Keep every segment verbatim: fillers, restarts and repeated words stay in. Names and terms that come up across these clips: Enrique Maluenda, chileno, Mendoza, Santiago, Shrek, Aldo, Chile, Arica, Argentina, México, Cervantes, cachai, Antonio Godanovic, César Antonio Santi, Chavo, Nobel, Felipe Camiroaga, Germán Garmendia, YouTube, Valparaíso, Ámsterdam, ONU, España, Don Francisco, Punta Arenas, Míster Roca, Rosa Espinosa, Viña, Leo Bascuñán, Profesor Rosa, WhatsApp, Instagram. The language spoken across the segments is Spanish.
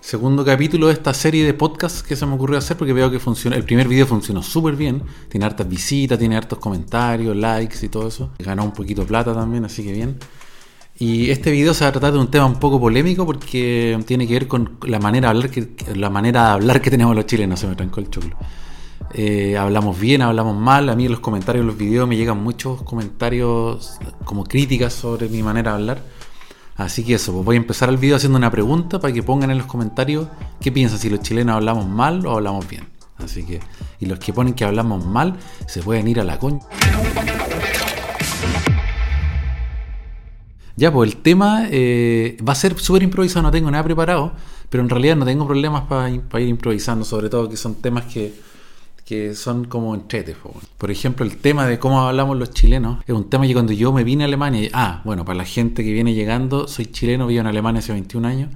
segundo capítulo de esta serie de podcasts que se me ocurrió hacer, porque veo que funciona. El primer video funcionó súper bien, tiene hartas visitas, tiene hartos comentarios, likes y todo eso. Ganó un poquito de plata también, así que bien. Y este video se va a tratar de un tema un poco polémico, porque tiene que ver con la manera de hablar que, la manera de hablar que tenemos los chilenos. Se me trancó el choclo. Eh, hablamos bien, hablamos mal. A mí en los comentarios, en los videos me llegan muchos comentarios como críticas sobre mi manera de hablar. Así que eso, pues voy a empezar el video haciendo una pregunta para que pongan en los comentarios qué piensan, si los chilenos hablamos mal o hablamos bien. Así que, y los que ponen que hablamos mal, se pueden ir a la concha. Ya, pues el tema eh, va a ser súper improvisado, no tengo nada preparado, pero en realidad no tengo problemas para pa ir improvisando, sobre todo que son temas que, que son como entretes. Por ejemplo, el tema de cómo hablamos los chilenos es un tema que cuando yo me vine a Alemania, ah, bueno, para la gente que viene llegando, soy chileno, vivo en Alemania hace veintiún años,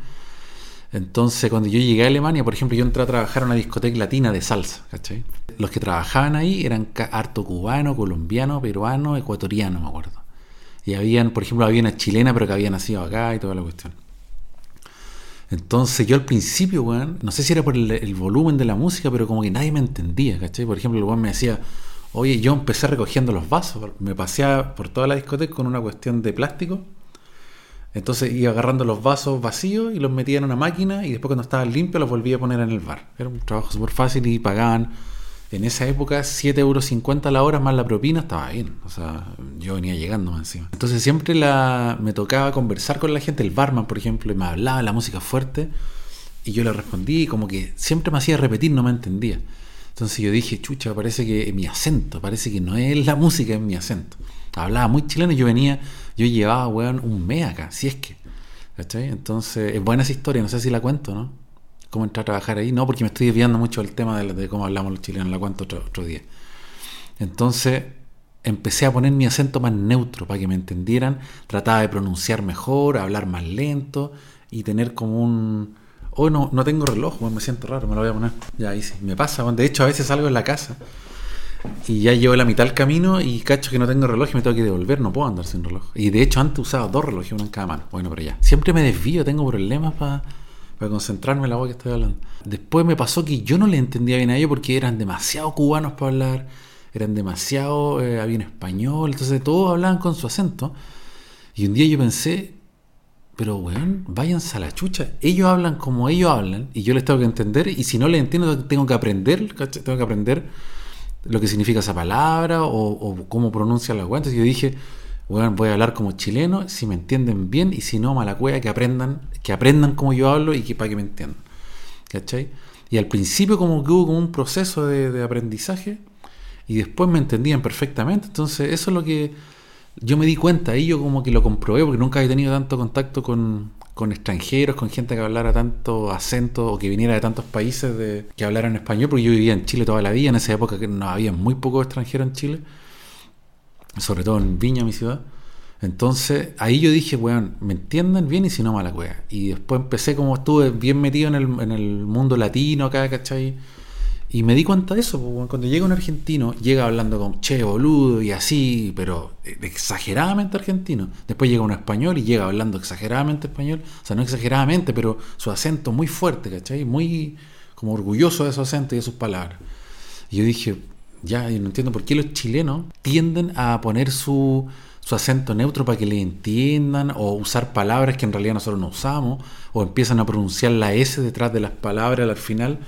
entonces cuando yo llegué a Alemania, por ejemplo, yo entré a trabajar a una discoteca latina de salsa, ¿cachai? Los que trabajaban ahí eran harto cubano, colombiano, peruano, ecuatoriano, me acuerdo. Y habían, por ejemplo, había una chilena pero que había nacido acá y toda la cuestión. Entonces yo al principio, weón, no sé si era por el, el volumen de la música, pero como que nadie me entendía, ¿cachai? Por ejemplo, el weón me decía, oye, yo empecé recogiendo los vasos, me paseaba por toda la discoteca con una cuestión de plástico. Entonces iba agarrando los vasos vacíos y los metía en una máquina y después cuando estaban limpios los volvía a poner en el bar. Era un trabajo súper fácil y pagaban... En esa época siete euros cincuenta la hora más la propina, estaba bien. O sea, yo venía llegando más encima. Entonces siempre la, me tocaba conversar con la gente. El barman, por ejemplo, y me hablaba la música fuerte y yo le respondí y como que siempre me hacía repetir, no me entendía. Entonces yo dije, chucha, parece que es mi acento, parece que no es la música, es mi acento. Hablaba muy chileno y yo venía, yo llevaba, weón, un mes acá, si es que. ¿Cachai? Entonces, es buena esa historia, no sé si la cuento, ¿no? Cómo entrar a trabajar ahí, no, porque me estoy desviando mucho del tema de, de cómo hablamos los chilenos, la cuento otro, otro día. Entonces empecé a poner mi acento más neutro para que me entendieran, trataba de pronunciar mejor, hablar más lento y tener como un... Oh, no, no tengo reloj, me siento raro, me lo voy a poner. Ya, ahí sí, me pasa, de hecho a veces salgo en la casa y ya llevo la mitad del camino y cacho que no tengo reloj y me tengo que devolver, no puedo andar sin reloj. Y de hecho antes usaba dos relojes, uno en cada mano. Bueno, pero ya, siempre me desvío, tengo problemas para... para concentrarme en la voz que estoy hablando. Después me pasó que yo no le entendía bien a ellos porque eran demasiado cubanos para hablar, eran demasiado, eh, había en español, entonces todos hablaban con su acento. Y un día yo pensé, pero weón, váyanse a la chucha, ellos hablan como ellos hablan y yo les tengo que entender, y si no les entiendo tengo que aprender, tengo que aprender lo que significa esa palabra o, o cómo pronuncia la weá. Entonces yo dije, bueno, voy a hablar como chileno, si me entienden bien, y si no, mala cueva, que aprendan, que aprendan como yo hablo y que para que me entiendan. ¿Cachai? Y al principio como que hubo como un proceso de, de aprendizaje y después me entendían perfectamente. Entonces eso es lo que yo me di cuenta y yo como que lo comprobé, porque nunca había tenido tanto contacto con, con extranjeros, con gente que hablara tanto acento o que viniera de tantos países de, que hablaran español, porque yo vivía en Chile toda la vida, en esa época que no había muy pocos extranjeros en Chile, sobre todo en Viña, mi ciudad. Entonces ahí yo dije, weón, me entiendan bien y si no, mala cueva. Y después empecé, como estuve bien metido en el, en el mundo latino acá, ¿cachai? Y me di cuenta de eso, porque cuando llega un argentino, llega hablando con che, boludo, y así, pero exageradamente argentino. Después llega un español y llega hablando exageradamente español, o sea, no exageradamente, pero su acento muy fuerte, ¿cachai? Muy como orgulloso de su acento y de sus palabras. Y yo dije... Ya, yo no entiendo por qué los chilenos tienden a poner su, su acento neutro para que le entiendan, o usar palabras que en realidad nosotros no usamos, o empiezan a pronunciar la S detrás de las palabras al final,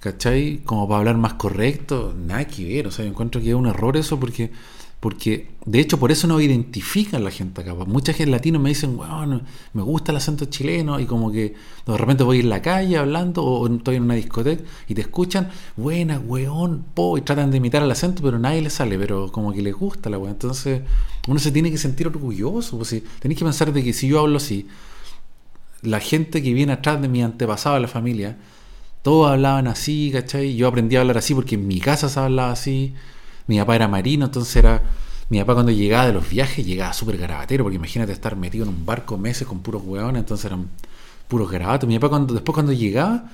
¿cachai? Como para hablar más correcto, nada que ver. O sea, yo encuentro que es un error eso, porque, porque de hecho por eso no identifican la gente acá. Mucha gente latina me dicen, bueno, me gusta el acento chileno, y como que de repente voy en la calle hablando o estoy en una discoteca y te escuchan, buena, weón, po, y tratan de imitar el acento, pero nadie le sale, pero como que les gusta la weón. Entonces uno se tiene que sentir orgulloso, pues si, tenés que pensar de que si yo hablo así, la gente que viene atrás de mi antepasado de la familia, todos hablaban así, ¿cachai? Yo aprendí a hablar así porque en mi casa se hablaba así. Mi papá era marino, entonces era... Mi papá cuando llegaba de los viajes llegaba súper garabatero, porque imagínate estar metido en un barco meses con puros hueones, entonces eran puros garabatos. Mi papá cuando, después cuando llegaba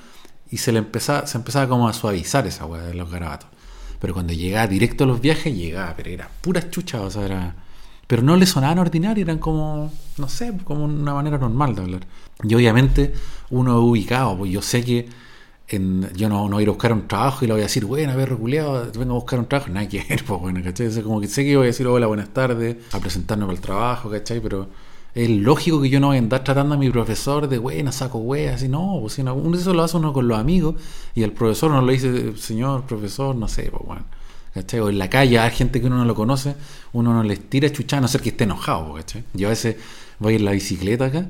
y se le empezaba, se empezaba como a suavizar esa hueá de los garabatos. Pero cuando llegaba directo a los viajes, llegaba, pero era pura chucha, o sea, era pero no le sonaban ordinarios, eran como, no sé, como una manera normal de hablar. Y obviamente uno es ubicado, pues yo sé que en, yo no, no voy a ir a buscar un trabajo y le voy a decir, bueno, a ver, reculeado, vengo a buscar un trabajo, nada que ver, pues bueno, ¿cachai? Es como que sé que voy a decir, hola, buenas tardes, a presentarme para el trabajo, ¿cachai? Pero es lógico que yo no voy a andar tratando a mi profesor de, bueno, saco weas, así, no, pues sino, uno eso lo hace uno con los amigos y el profesor no le dice, señor, profesor, no sé, pues bueno. ¿Cachai? O en la calle hay gente que uno no lo conoce, uno no les tira chucha a no ser que esté enojado, ¿cachai? Yo a veces voy en la bicicleta acá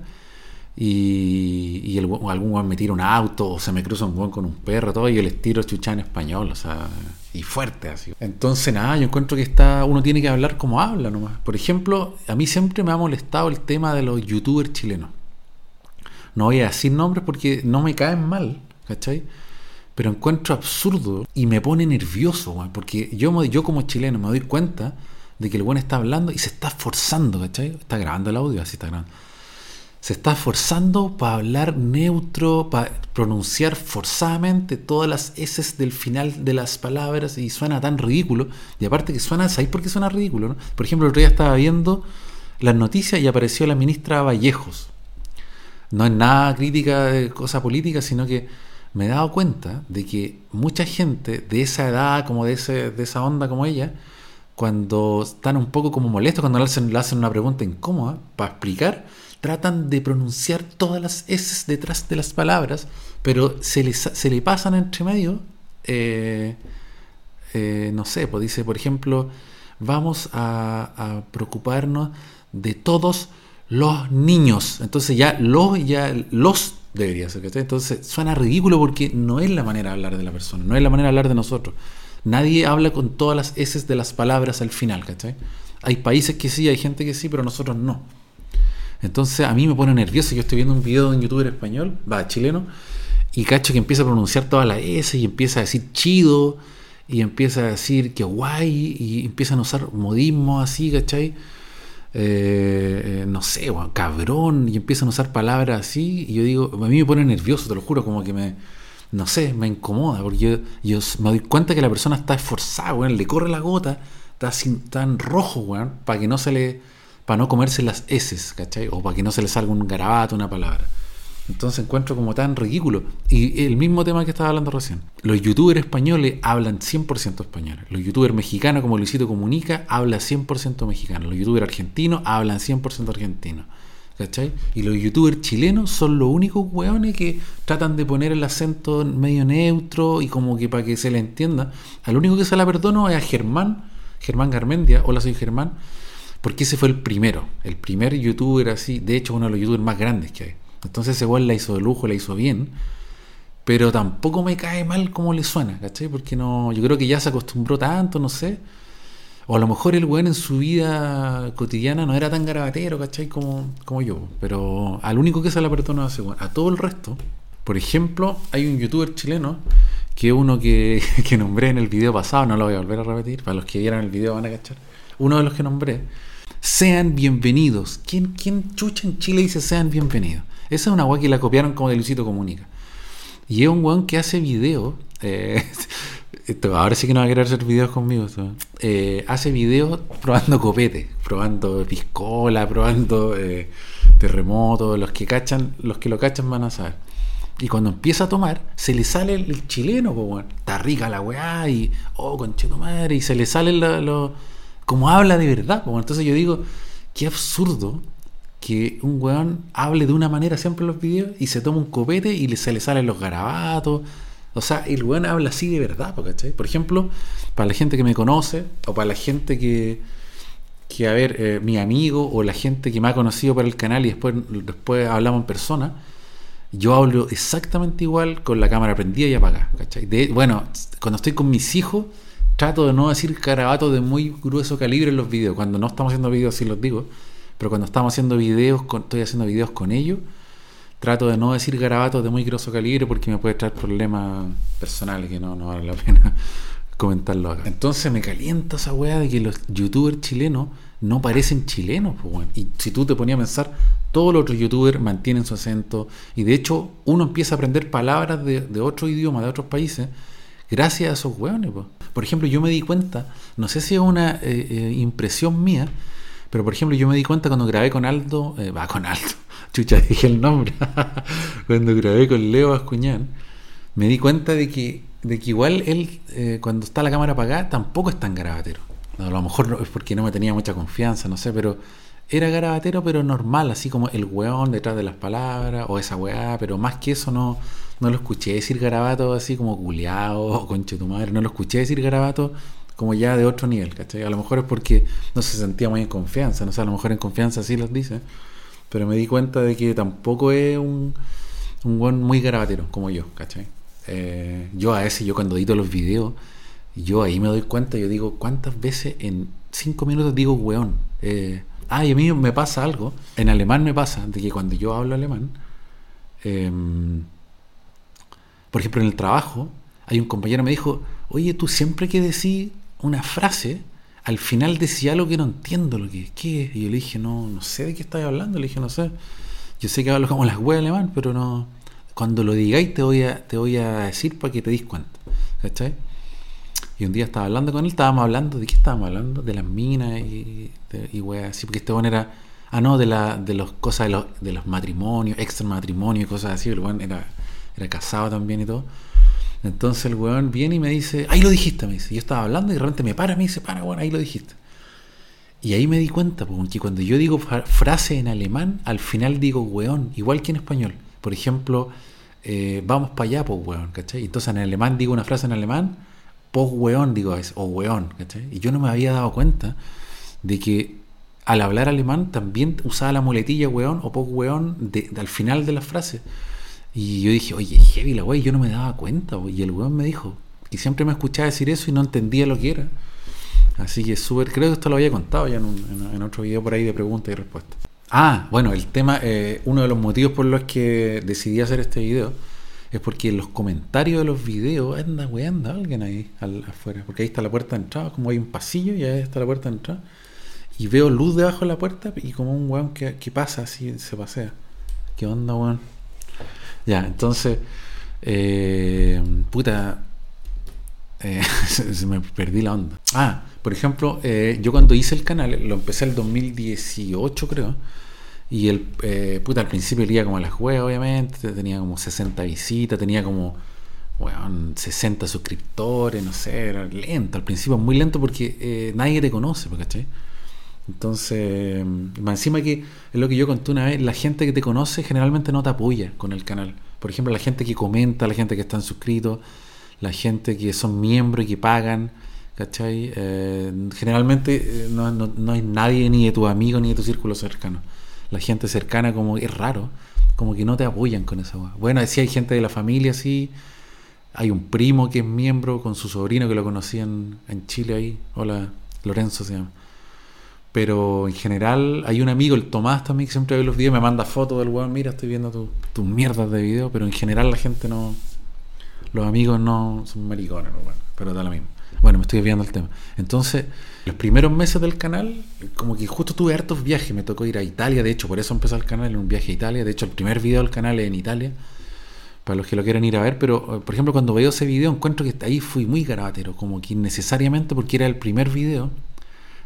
y, y el, algún weón me tira un auto o se me cruza un weón con un perro, todo, y yo les tiro chucha en español, o sea, y fuerte así. Entonces nada, yo encuentro que está, uno tiene que hablar como habla nomás. Por ejemplo, a mí siempre me ha molestado el tema de los youtubers chilenos. No voy a decir nombres porque no me caen mal, ¿cachai? Pero encuentro absurdo y me pone nervioso, man, porque yo, yo como chileno me doy cuenta de que el weón está hablando y se está forzando, ¿cachai? Está grabando el audio, así está grabando. Se está forzando para hablar neutro, para pronunciar forzadamente todas las eses del final de las palabras y suena tan ridículo. Y aparte que suena, ¿sabéis por qué suena ridículo, no? Por ejemplo, el otro día estaba viendo las noticias y apareció la ministra Vallejos. No es nada crítica de cosa política, sino que me he dado cuenta de que mucha gente de esa edad, como de, ese, de esa onda como ella, cuando están un poco como molestos, cuando le hacen, le hacen una pregunta incómoda para explicar, tratan de pronunciar todas las eses detrás de las palabras, pero se le se les pasan entre medio, eh, eh, no sé, pues dice, por ejemplo, vamos a, a preocuparnos de todos los niños. Entonces ya los, ya los debería ser, ¿cachai? Entonces suena ridículo porque no es la manera de hablar de la persona, no es la manera de hablar de nosotros. Nadie habla con todas las eses de las palabras al final, ¿cachai? Hay países que sí, hay gente que sí, pero nosotros no. Entonces a mí me pone nervioso. Yo estoy viendo un video de un youtuber español, va, chileno, y cacho que empieza a pronunciar todas las eses y empieza a decir chido y empieza a decir que guay y empiezan a usar modismos así, ¿cachai? Eh, no sé, bueno, cabrón, y empiezan a usar palabras así y yo digo, a mí me pone nervioso, te lo juro, como que me, no sé, me incomoda porque yo, yo me doy cuenta que la persona está esforzada, bueno, le corre la gota, está sin, tan rojo, bueno, para que no se le, para no comerse las eses, ¿cachai? O para que no se le salga un garabato, una palabra. Entonces encuentro como tan ridículo. Y el mismo tema que estaba hablando recién, los youtubers españoles hablan cien por ciento español, los youtubers mexicanos como Luisito Comunica habla cien por ciento mexicano, los youtubers argentinos hablan cien por ciento argentino, ¿cachai? Y los youtubers chilenos son los únicos hueones que tratan de poner el acento medio neutro y como que para que se le entienda. Al único que se la perdono es a Germán Germán Garmendia, hola soy Germán, porque ese fue el primero, el primer youtuber así, de hecho uno de los youtubers más grandes que hay. Entonces ese weón la hizo de lujo, la hizo bien, pero tampoco me cae mal como le suena, ¿cachai? Porque no, yo creo que ya se acostumbró tanto, no sé. O a lo mejor el weón en su vida cotidiana no era tan garabatero, ¿cachai? Como, como yo. Pero al único que se le apretó no hace weón. A todo el resto, por ejemplo, hay un youtuber chileno que uno que, que nombré en el video pasado, no lo voy a volver a repetir, para los que vieran el video van a cachar. Uno de los que nombré, sean bienvenidos. ¿Quién, quién chucha en Chile dice sean bienvenidos? Esa es una weá que la copiaron como de Luisito Comunica. Y es un weón que hace videos. Eh, ahora sí que no va a querer hacer videos conmigo. Eh, hace videos probando copete, probando piscola, probando eh, terremoto. Los que cachan, los que lo cachan van a saber. Y cuando empieza a tomar, se le sale el, el chileno, pues bueno. Está rica la weá y oh, conchito madre. Y se le sale lo, lo, como habla de verdad, pues bueno. Entonces yo digo, qué absurdo que un weón hable de una manera siempre en los videos y se toma un copete y se le salen los garabatos. O sea, el weón habla así de verdad, ¿cachai? Por ejemplo, para la gente que me conoce o para la gente que, que a ver, eh, mi amigo o la gente que me ha conocido para el canal y después, después hablamos en persona, yo hablo exactamente igual con la cámara prendida y apagada, ¿cachai? De, bueno, cuando estoy con mis hijos trato de no decir garabatos de muy grueso calibre en los videos. Cuando no estamos haciendo videos sí los digo, pero cuando estamos haciendo videos, con, estoy haciendo videos con ellos, trato de no decir garabatos de muy grosso calibre porque me puede traer problemas personales que no, no vale la pena comentarlo acá. Entonces me calienta esa weá de que los youtubers chilenos no parecen chilenos, pues bueno. Y si tú te ponías a pensar, todos los otros youtubers mantienen su acento y de hecho uno empieza a aprender palabras de, de otro idioma, de otros países, gracias a esos weones, pues. Por ejemplo, yo me di cuenta, no sé si es una eh, eh, impresión mía, Pero, por ejemplo, yo me di cuenta cuando grabé con Aldo, eh, va con Aldo, chucha, dije el nombre, cuando grabé con Leo Bascuñán, me di cuenta de que, de que igual él, eh, cuando está la cámara apagada, tampoco es tan garabatero. A lo mejor no, es porque no me tenía mucha confianza, no sé, pero era garabatero, pero normal, así como el weón detrás de las palabras, o esa weá, pero más que eso no, no lo escuché decir garabato así como culeado, o conche tu madre, no lo escuché decir garabato como ya de otro nivel, ¿cachai? A lo mejor es porque no se sentía muy en confianza, no sé, a lo mejor en confianza sí los dice, pero me di cuenta de que tampoco es un, un weón muy garabatero como yo, ¿cachai? Eh, yo a veces, yo cuando edito los videos, yo ahí me doy cuenta, yo digo, ¿cuántas veces en cinco minutos digo weón? Eh, Ah, y a mí me pasa algo, en alemán me pasa, de que cuando yo hablo alemán, eh, por ejemplo en el trabajo, hay un compañero que me dijo, oye, tú siempre que decís una frase, al final decís algo que no entiendo lo que es, ¿qué es? Y yo le dije, no, no sé de qué estás hablando, le dije, no sé, yo sé que hablo como las weas alemán, pero no, cuando lo digáis te voy a, te voy a decir para que te des cuenta, ¿cachai? Y un día estaba hablando con él, estábamos hablando, ¿de qué estábamos hablando? De las minas y, de, y weas, así, porque este weón era, ah no, de la, de las cosas de los, de los matrimonios, extramatrimonios y cosas así, el weón era, era casado también y todo. Entonces el weón viene y me dice, ahí lo dijiste, me dice, yo estaba hablando y de repente me para, me dice, para, bueno, ahí lo dijiste. Y ahí me di cuenta, porque cuando yo digo frase en alemán, al final digo weón, igual que en español. Por ejemplo, eh, vamos para allá, pues weón, ¿cachai? Entonces en alemán digo una frase en alemán, pos weón, digo, es, o weón, ¿cachai? Y yo no me había dado cuenta de que al hablar alemán también usaba la muletilla weón o pos weón de, de, al final de las frases. Y yo dije, oye, heavy la wey, yo no me daba cuenta, wey. Y el weón me dijo, que siempre me escuchaba decir eso y no entendía lo que era. Así que súper, creo que esto lo había contado ya en, un, en, en otro video por ahí de preguntas y respuestas. Ah, bueno, el tema, eh, uno de los motivos por los que decidí hacer este video es porque en los comentarios de los videos anda, güey, anda alguien ahí al, afuera, porque ahí está la puerta de entrada, como hay un pasillo y ahí está la puerta de entrada y veo luz debajo de la puerta y como un güey que, que pasa así, se pasea. ¿Qué onda, güey? Ya, entonces eh, puta eh, se, se me perdí la onda. Ah, por ejemplo, eh, yo cuando hice el canal, lo empecé el dos mil dieciocho creo. Y el eh, puta al principio iría como a las weas, obviamente, tenía como sesenta visitas, tenía como bueno, sesenta suscriptores, no sé, era lento, al principio muy lento porque eh, nadie te conoce, ¿cachai? Entonces, más encima que es lo que yo conté una vez, la gente que te conoce generalmente no te apoya con el canal. Por ejemplo, la gente que comenta, la gente que están suscritos, la gente que son miembros y que pagan, ¿cachai? Eh, generalmente eh, no, no, no es nadie ni de tus amigos ni de tu círculo cercano. La gente cercana como es raro, como que no te apoyan con esa hueá. Bueno, sí hay gente de la familia, sí. Hay un primo que es miembro con su sobrino que lo conocí en, en Chile ahí. Hola, Lorenzo se llama. Pero en general hay un amigo, el Tomás también, que siempre ve los videos, me manda fotos del hueón, mira, estoy viendo tus tu mierdas de video, pero en general la gente no... Los amigos no son maricones, bueno, pero da lo mismo. Bueno, me estoy desviando el tema. Entonces, los primeros meses del canal, como que justo tuve hartos viajes. Me tocó ir a Italia, de hecho, por eso empezó el canal, en un viaje a Italia. De hecho, el primer video del canal es en Italia, para los que lo quieran ir a ver. Pero, por ejemplo, cuando veo ese video, encuentro que ahí fui muy garabatero, como que innecesariamente, porque era el primer video.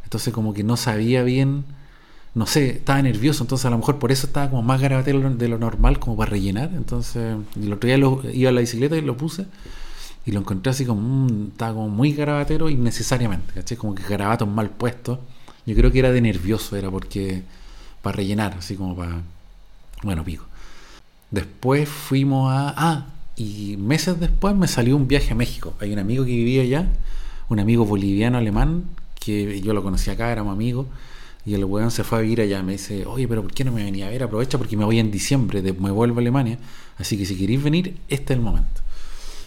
Entonces, como que no sabía bien, no sé, estaba nervioso. Entonces, a lo mejor por eso estaba como más garabatero de lo normal, como para rellenar. Entonces, el otro día lo, iba a la bicicleta y lo puse. Y lo encontré así como, mmm, estaba como muy garabatero innecesariamente, ¿cachai? Como que garabatos mal puestos. Yo creo que era de nervioso, era porque para rellenar, así como para... Bueno, pico. Después fuimos a... Ah, y meses después me salió un viaje a México. Hay un amigo que vivía allá, un amigo boliviano-alemán, que yo lo conocí acá, éramos amigos, y el weón se fue a vivir allá. Me dice, oye, pero ¿por qué no me venía a ver? Aprovecha porque me voy en diciembre, me vuelvo a Alemania. Así que si queréis venir, este es el momento.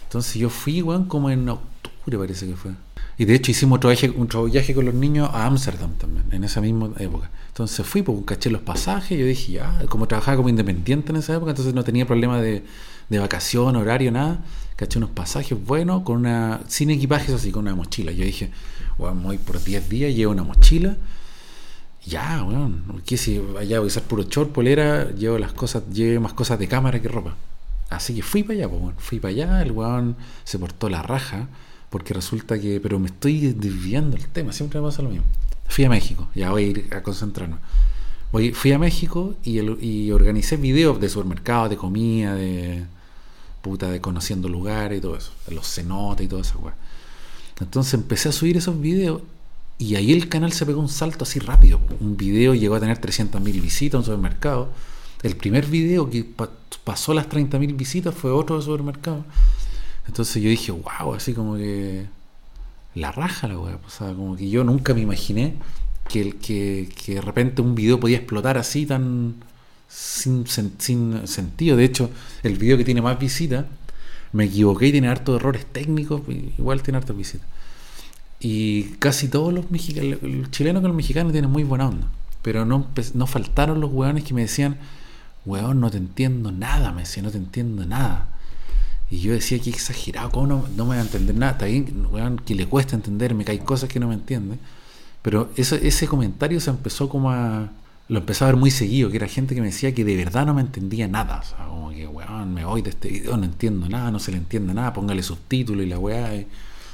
Entonces yo fui, weón, como en octubre parece que fue. Y de hecho hicimos otro viaje, otro viaje con los niños a Ámsterdam también, en esa misma época. Entonces fui, pues caché los pasajes, yo dije, ya, ah, como trabajaba como independiente en esa época, entonces no tenía problema de, de vacación, horario, nada. Caché unos pasajes buenos, con una, sin equipajes así, con una mochila. Yo dije, weón, voy por diez días, llevo una mochila. Ya, weón, porque si allá voy a usar puro short, polera, llevo las cosas, llevo más cosas de cámara que ropa. Así que fui para allá, pues, bueno, fui para allá, el weón se portó la raja, porque resulta que, pero me estoy desviando el tema, siempre me pasa lo mismo. Fui a México, ya voy a ir a concentrarme. Voy, fui a México y, el, y organicé videos de supermercados, de comida, de puta, de conociendo lugares y todo eso, los cenotes y toda esa weá. Entonces empecé a subir esos videos y ahí el canal se pegó un salto así rápido. Un video llegó a tener trescientas mil visitas a un supermercado. El primer video que pa- pasó las treinta mil visitas fue otro de supermercado. Entonces yo dije, wow, así como que la raja la weá. O sea, como que yo nunca me imaginé que, que, que de repente un video podía explotar así tan sin, sen, sin sentido. De hecho, el video que tiene más visitas, me equivoqué y tiene hartos errores técnicos, igual tiene hartas visitas. Y casi todos los mexicanos, el chileno con el mexicano tienen muy buena onda. Pero no, no faltaron los hueones que me decían, hueón, no te entiendo nada, me decía, no te entiendo nada. Y yo decía, qué exagerado, ¿cómo no, no me voy a entender nada? Está bien, hueón, que le cuesta entenderme, que hay cosas que no me entiende. Pero eso, ese comentario se empezó como a... Lo empezó a ver muy seguido, que era gente que me decía que de verdad no me entendía nada. O sea, como que, weón, me voy de este video, no entiendo nada, no se le entiende nada, póngale subtítulos y la weá es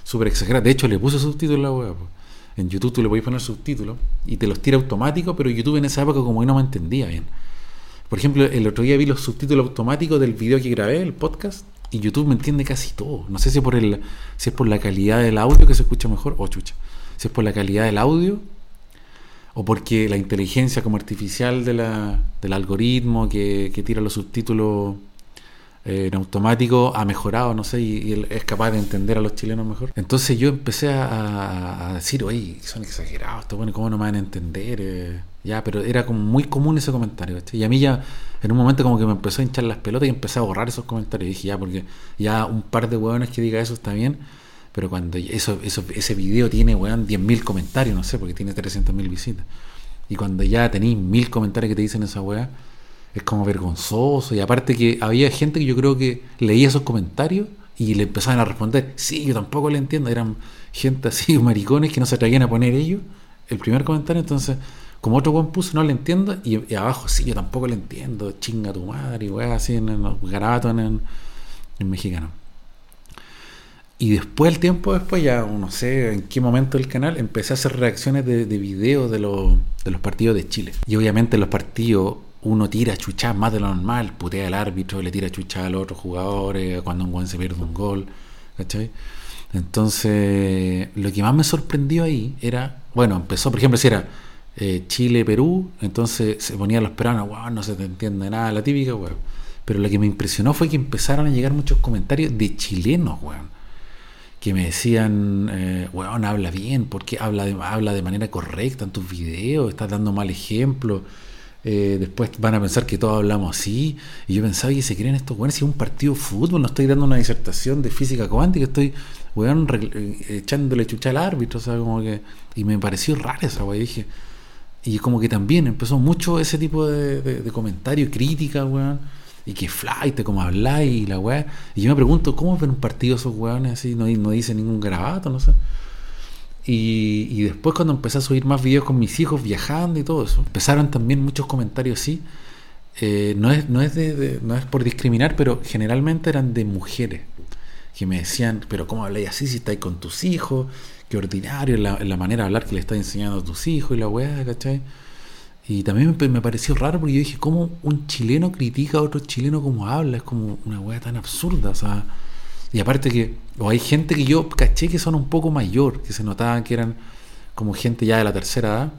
súper exagerada. De hecho, le puse subtítulos a la weá. Pues. En YouTube tú le podías poner subtítulos y te los tira automático, pero YouTube en esa época como que no me entendía bien. Por ejemplo, el otro día vi los subtítulos automáticos del video que grabé, el podcast, y YouTube me entiende casi todo. No sé si, por el, si es por la calidad del audio que se escucha mejor, o oh, chucha, si es por la calidad del audio... o porque la inteligencia como artificial de la, del algoritmo que, que tira los subtítulos eh, en automático ha mejorado, no sé, y, y es capaz de entender a los chilenos mejor. Entonces yo empecé a, a decir, oye, son exagerados, bueno, ¿cómo no me van a entender? Eh, ya, pero era como muy común ese comentario, ¿sí? Y a mí ya en un momento como que me empezó a hinchar las pelotas y empecé a borrar esos comentarios. Y dije, ya, porque ya un par de huevones que diga eso está bien. Pero cuando eso, eso, ese video tiene, weón, diez mil comentarios, no sé, porque tiene trescientas mil visitas. Y cuando ya tenéis mil comentarios que te dicen esa weá, es como vergonzoso. Y aparte que había gente que yo creo que leía esos comentarios y le empezaban a responder, sí, yo tampoco le entiendo. Eran gente así, maricones, que no se atrevían a poner ellos el primer comentario. Entonces, como otro weón puso, no le entiendo. Y, y abajo, sí, yo tampoco le entiendo. Chinga tu madre, y weá, así en los garabatos en, en, en mexicano. Y después, el tiempo después, ya no sé en qué momento del canal, empecé a hacer reacciones de, de videos de, lo, de los partidos de Chile. Y obviamente en los partidos uno tira chuchas más de lo normal, putea al árbitro, le tira chuchas a los otros jugadores, cuando un buen se pierde un gol, ¿cachai? Entonces, lo que más me sorprendió ahí era, bueno, empezó, por ejemplo, si era eh, Chile-Perú, entonces se ponían los peruanos, wow, no se te entiende nada, la típica, weón. Pero lo que me impresionó fue que empezaron a llegar muchos comentarios de chilenos, weón. Que me decían, eh, weón, habla bien, porque habla de, habla de manera correcta en tus videos, estás dando mal ejemplo, eh, después van a pensar que todos hablamos así. Y yo pensaba, y se creen estos weones, si es un partido de fútbol, no estoy dando una disertación de física cuántica, estoy, weón, re- echándole chucha al árbitro, o sea, como que... Y me pareció raro esa weón, dije. Y como que también empezó mucho ese tipo de, de, de comentario y crítica, weón. Y que flight, como habláis, y la weá. Y yo me pregunto, ¿cómo ven un partido esos weones así? No, no dicen ningún garabato, no sé. Y, y después, cuando empecé a subir más videos con mis hijos viajando y todo eso, empezaron también muchos comentarios así. Eh, no es, no es de, de, no es por discriminar, pero generalmente eran de mujeres. Que me decían, pero ¿cómo habláis así si estáis con tus hijos? Qué ordinario la, la manera de hablar que le estás enseñando a tus hijos y la weá, ¿cachai? Y también me pareció raro porque yo dije, ¿cómo un chileno critica a otro chileno como habla? Es como una weá tan absurda, o sea... Y aparte que... O hay gente que yo caché que son un poco mayor, que se notaban que eran como gente ya de la tercera edad,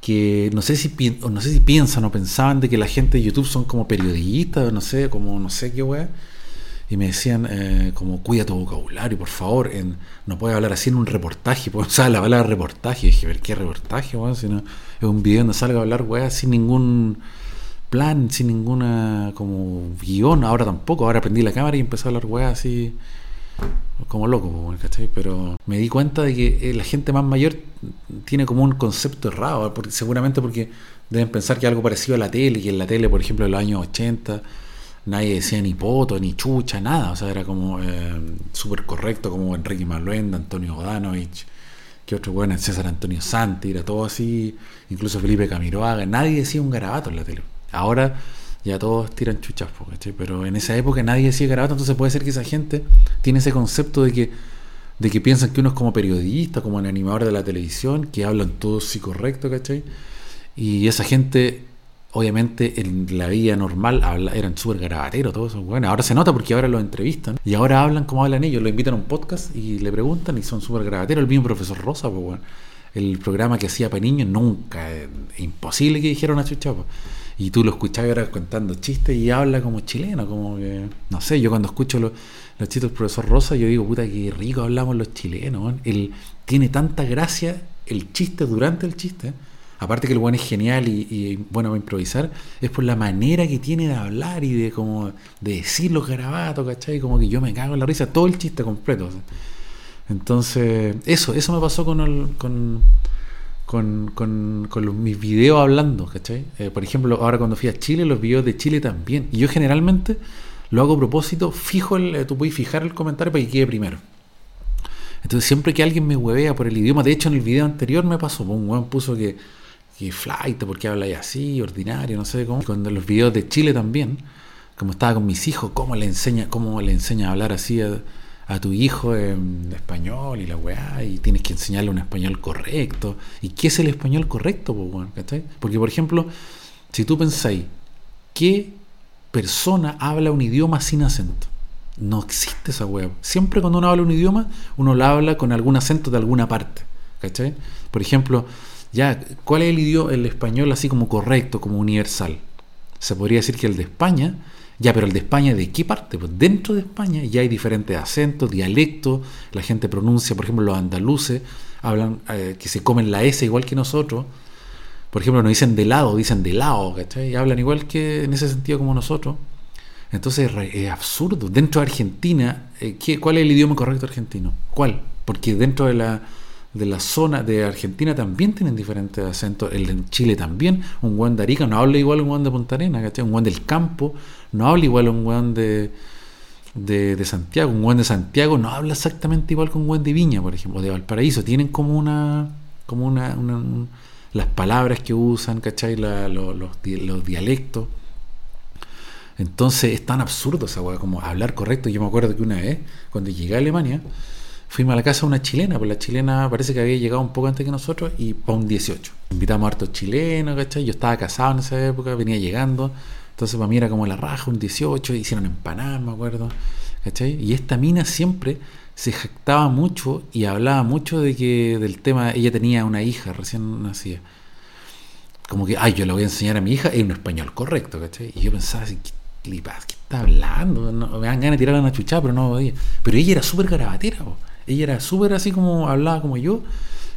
que no sé si, pi- o no sé si piensan o pensaban de que la gente de YouTube son como periodistas, no sé, como no sé qué weá. Y me decían, eh, como, cuida tu vocabulario, por favor, en, no puedes hablar así en un reportaje. O sea, la palabra reportaje, dije, ¿pero qué reportaje, weón? Si no, es un video donde salga a hablar, weón, sin ningún plan, sin ninguna, como, guión. Ahora tampoco, ahora prendí la cámara y empecé a hablar, weón, así, como loco, weón, ¿cachai? Pero me di cuenta de que la gente más mayor tiene como un concepto errado, porque, seguramente porque deben pensar que algo parecido a la tele, que en la tele, por ejemplo, en los años ochenta... nadie decía ni poto, ni chucha, nada. O sea, era como eh, súper correcto, como Enrique Maluenda, Antonio Godanovic, que otro bueno, César Antonio Santi, era todo así, incluso Felipe Camiroaga. Nadie decía un garabato en la tele. Ahora ya todos tiran chuchas, ¿sí? Pero en esa época nadie decía garabato, entonces puede ser que esa gente tiene ese concepto de que de que piensan que uno es como periodista, como un animador de la televisión, que hablan todo psicorrecto, ¿cachai? Y esa gente, obviamente, en la vida normal habla, eran súper garabateros, todos esos hueones. Ahora se nota porque ahora los entrevistan y ahora hablan como hablan ellos. Lo invitan a un podcast y le preguntan y son súper garabateros. El mismo Profesor Rosa, pues, bueno, el programa que hacía para niños, nunca, eh, imposible que dijeron a chucha, pues. Y tú lo escuchabas ahora contando chistes y habla como chileno, como que... No sé, yo cuando escucho los, los chistes del Profesor Rosa, yo digo, puta, qué rico hablamos los chilenos. Él tiene tanta gracia el chiste durante el chiste. Aparte que el buen es genial y, y bueno para improvisar, es por la manera que tiene de hablar y de como de decir los garabatos, ¿cachai? Como que yo me cago en la risa, todo el chiste completo. O sea. Entonces, eso, eso me pasó con... el, con con, con, con los, mis videos hablando, ¿cachai? Eh, por ejemplo, ahora cuando fui a Chile, los videos de Chile también. Y yo generalmente lo hago a propósito, fijo el, eh, tú puedes fijar el comentario para que quede primero. Entonces siempre que alguien me huevea por el idioma, de hecho en el video anterior me pasó, un hueón puso que, que flight, porque habla así, ordinario, no sé cómo. Y cuando los videos de Chile también, como estaba con mis hijos, cómo le enseña, cómo le enseña a hablar así a, a tu hijo en español y la weá, y tienes que enseñarle un español correcto. ¿Y qué es el español correcto, po, weón? ¿Cachai? Porque, por ejemplo, si tú pensáis, ¿qué persona habla un idioma sin acento? No existe esa weá. Siempre cuando uno habla un idioma, uno lo habla con algún acento de alguna parte, ¿cachai? Por ejemplo, ya, ¿cuál es el idioma, el español así como correcto, como universal? Se podría decir que el de España... Ya, pero el de España, ¿de qué parte? Pues dentro de España ya hay diferentes acentos, dialectos, la gente pronuncia, por ejemplo, los andaluces, hablan eh, que se comen la S igual que nosotros. Por ejemplo, no dicen de lado, dicen de lado, ¿cachai? Y hablan igual que en ese sentido como nosotros. Entonces es absurdo. Dentro de Argentina, eh, ¿qué, ¿cuál es el idioma correcto argentino? ¿Cuál? Porque dentro de la, de la zona de Argentina también tienen diferentes acentos. El de Chile también. Un hueón de Arica no habla igual a un hueón de Punta Arenas, ¿cachai? Un hueón del campo no habla igual a un hueón de, de, de Santiago. Un hueón de Santiago no habla exactamente igual que un hueón de Viña, por ejemplo, de Valparaíso. Tienen como una, como una, una un, las palabras que usan, ¿cachai? La, lo, los, los dialectos. Entonces es tan absurdo esa hueá, como hablar correcto. Yo me acuerdo que una vez, cuando llegué a Alemania, fuimos a la casa de una chilena, pues la chilena parece que había llegado un poco antes que nosotros, y para un dieciocho. Invitamos a hartos chilenos, ¿cachai? Yo estaba casado en esa época, venía llegando, entonces para mí era como la raja, un dieciocho, hicieron empanadas, me acuerdo, ¿cachai? Y esta mina siempre se jactaba mucho y hablaba mucho de que del tema, ella tenía una hija recién nacida. Como que, ay, yo le voy a enseñar a mi hija en español correcto, ¿cachai? Y yo pensaba así, ¿qué, ¿qué está hablando? No, me dan ganas de tirarla una chuchada, pero no podía. Pero ella era súper garabatera, po. Ella era súper así como, hablaba como yo,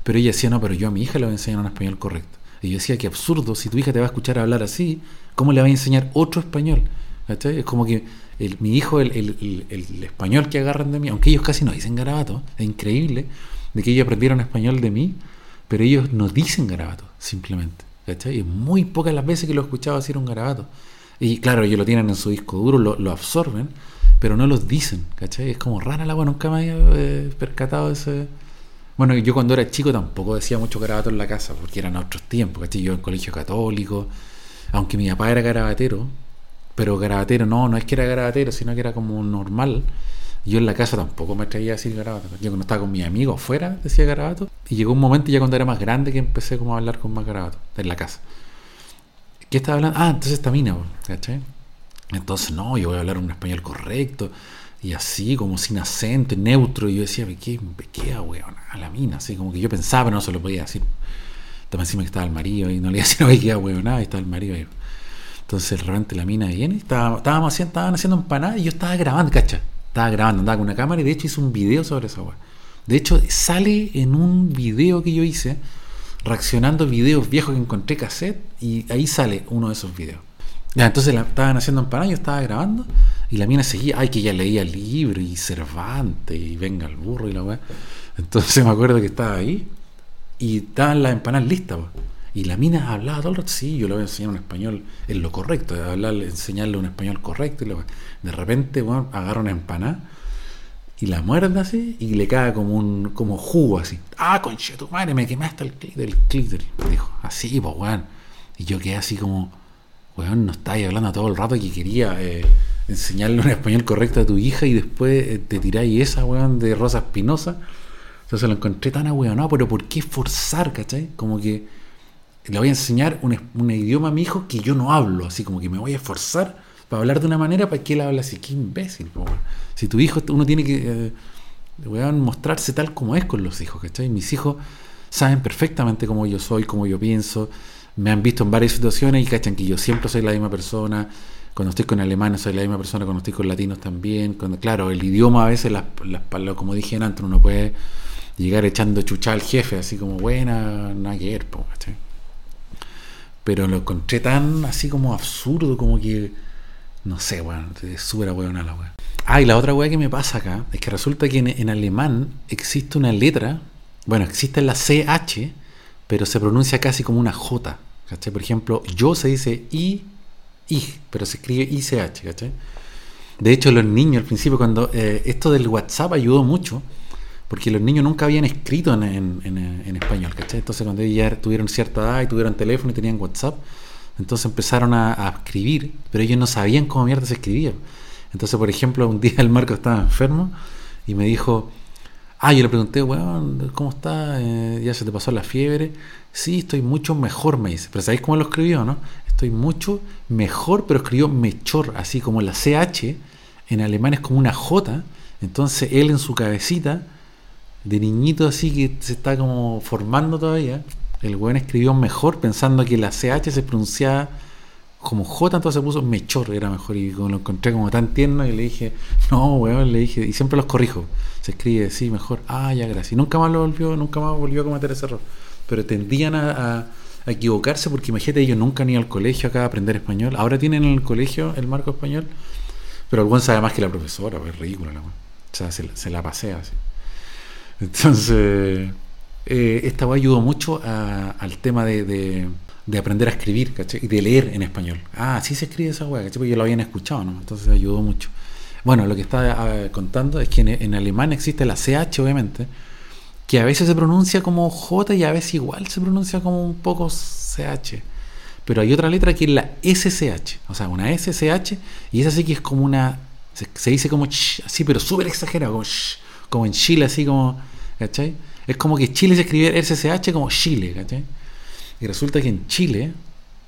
pero ella decía, no, pero yo a mi hija le voy a enseñar un español correcto. Y yo decía, qué absurdo, si tu hija te va a escuchar hablar así, ¿cómo le va a enseñar otro español? ¿Cachai? Es como que el, mi hijo, el, el, el, el español que agarran de mí, aunque ellos casi no dicen garabato, es increíble de que ellos aprendieron español de mí, pero ellos no dicen garabato, simplemente. ¿Cachai? Es muy pocas las veces que lo he escuchado decir un garabato. Y claro, ellos lo tienen en su disco duro, lo, lo absorben, pero no los dicen, ¿cachai? Es como rara la agua, nunca me había eh, percatado de ese... Bueno, yo cuando era chico tampoco decía mucho garabato en la casa, porque eran otros tiempos, ¿cachai? Yo en colegio católico, aunque mi papá era garabatero, pero garabatero no, no es que era garabatero, sino que era como normal. Yo en la casa tampoco me traía a decir garabato. Yo cuando estaba con mis amigos afuera decía garabato, y llegó un momento ya cuando era más grande que empecé como a hablar con más garabato en la casa. ¿Qué estaba hablando? Ah, entonces esta mina, ¿cachai? Entonces, no, yo voy a hablar un español correcto, y así, como sin acento, neutro. Y yo decía, ¿qué, qué weón? A la mina, así como que yo pensaba, pero no se lo podía decir. También encima que estaba el marido, y no le decía, no, qué weón, nada, y estaba el marido ahí. Entonces, de repente la mina viene, estaba, estábamos haciendo, estaban haciendo empanadas, y yo estaba grabando, ¿cachai? Estaba grabando, andaba con una cámara, y de hecho hice un video sobre esa weón. De hecho, sale en un video que yo hice, reaccionando videos viejos que encontré cassette, y ahí sale uno de esos videos. Ya, entonces la, estaban haciendo empanadas, yo estaba grabando y la mina seguía, ay, que ya leía el libro y Cervantes y venga el burro y la weá. Entonces me acuerdo que estaba ahí y estaban las empanadas listas, po. Y la mina hablaba todo el rato, sí, yo le voy a enseñar un español en lo correcto, hablarle, enseñarle un español correcto y la weá. De repente, bueno, agarra una empanada y la muerde así y le cae como un como jugo así. Ah, conche tu madre, me quemaste el clítoris, el clítoris, dijo, así, pues weón. Y yo quedé así como, weón, no estáis hablando todo el rato que quería eh, enseñarle un español correcto a tu hija y después te tiráis esa, weón, de Rosa Espinosa. Entonces lo encontré tan ahueonado, pero ¿por qué forzar, cachai? Como que le voy a enseñar un, un idioma a mi hijo que yo no hablo, así como que me voy a esforzar para hablar de una manera para que él hable así. Qué imbécil, po, weón. Si tu hijo, uno tiene que, eh, weón, mostrarse tal como es con los hijos, ¿cachai? Mis hijos saben perfectamente cómo yo soy, cómo yo pienso. Me han visto en varias situaciones y cachan que yo siempre soy la misma persona. Cuando estoy con alemanes soy la misma persona, cuando estoy con latinos también. Cuando, claro, el idioma a veces, las, las, como dije antes, uno puede llegar echando chucha al jefe, así como, buena, nada que ver, po, ¿cachai? Pero lo encontré tan así como absurdo, como que, no sé, bueno, es súper ahueonada la wea. Ah, y la otra wea que me pasa acá es que resulta que en, en alemán existe una letra, bueno, existe la C H, pero se pronuncia casi como una J, ¿cachai? Por ejemplo, yo se dice I, I, pero se escribe I C H, ¿cachai? De hecho, los niños al principio, cuando eh, esto del WhatsApp ayudó mucho, porque los niños nunca habían escrito en, en, en, en español, ¿cachai? Entonces, cuando ellos ya tuvieron cierta edad y tuvieron teléfono y tenían WhatsApp, entonces empezaron a, a escribir, pero ellos no sabían cómo mierda se escribía. Entonces, por ejemplo, un día el Marco estaba enfermo y me dijo, ah, yo le pregunté, weón, ¿cómo está? Eh, ¿ya se te pasó la fiebre? Sí, estoy mucho mejor, me dice. Pero ¿sabéis cómo lo escribió, no? Estoy mucho mejor, pero escribió mejor, así como la C H en alemán es como una J. Entonces él en su cabecita de niñito, así que se está como formando todavía, el weón escribió mejor pensando que la C H se pronunciaba como J, entonces se puso mejor, era mejor. Y lo encontré como tan tierno y le dije, no, weón, le dije, y siempre los corrijo, se escribe, sí, mejor, ah, ya, gracias. Y nunca más lo volvió, nunca más volvió a cometer ese error. Pero tendían a, a, a equivocarse, porque imagínate, ellos nunca han ido al colegio acá a aprender español. Ahora tienen en el colegio el marco español, pero el weón sabe más que la profesora, es ridículo la weón. O sea, se, se la pasea así. Entonces, eh, esta va ayudó mucho a, al tema de, de, de aprender a escribir, ¿caché? Y de leer en español. Ah, sí se escribe esa weá, ¿caché? Porque yo lo habían escuchado, ¿no? Entonces ayudó mucho. Bueno, lo que estaba uh, contando es que en, en alemán existe la C H, obviamente, que a veces se pronuncia como J y a veces igual se pronuncia como un poco C H. Pero hay otra letra que es la S C H, o sea, una S C H, y esa sí que es como una... Se, se dice como sh, así, pero súper exagerado, como sh, como en Chile, así como, ¿cachai? Es como que Chile se escribe S C H como Chile, ¿cachai? Y resulta que en Chile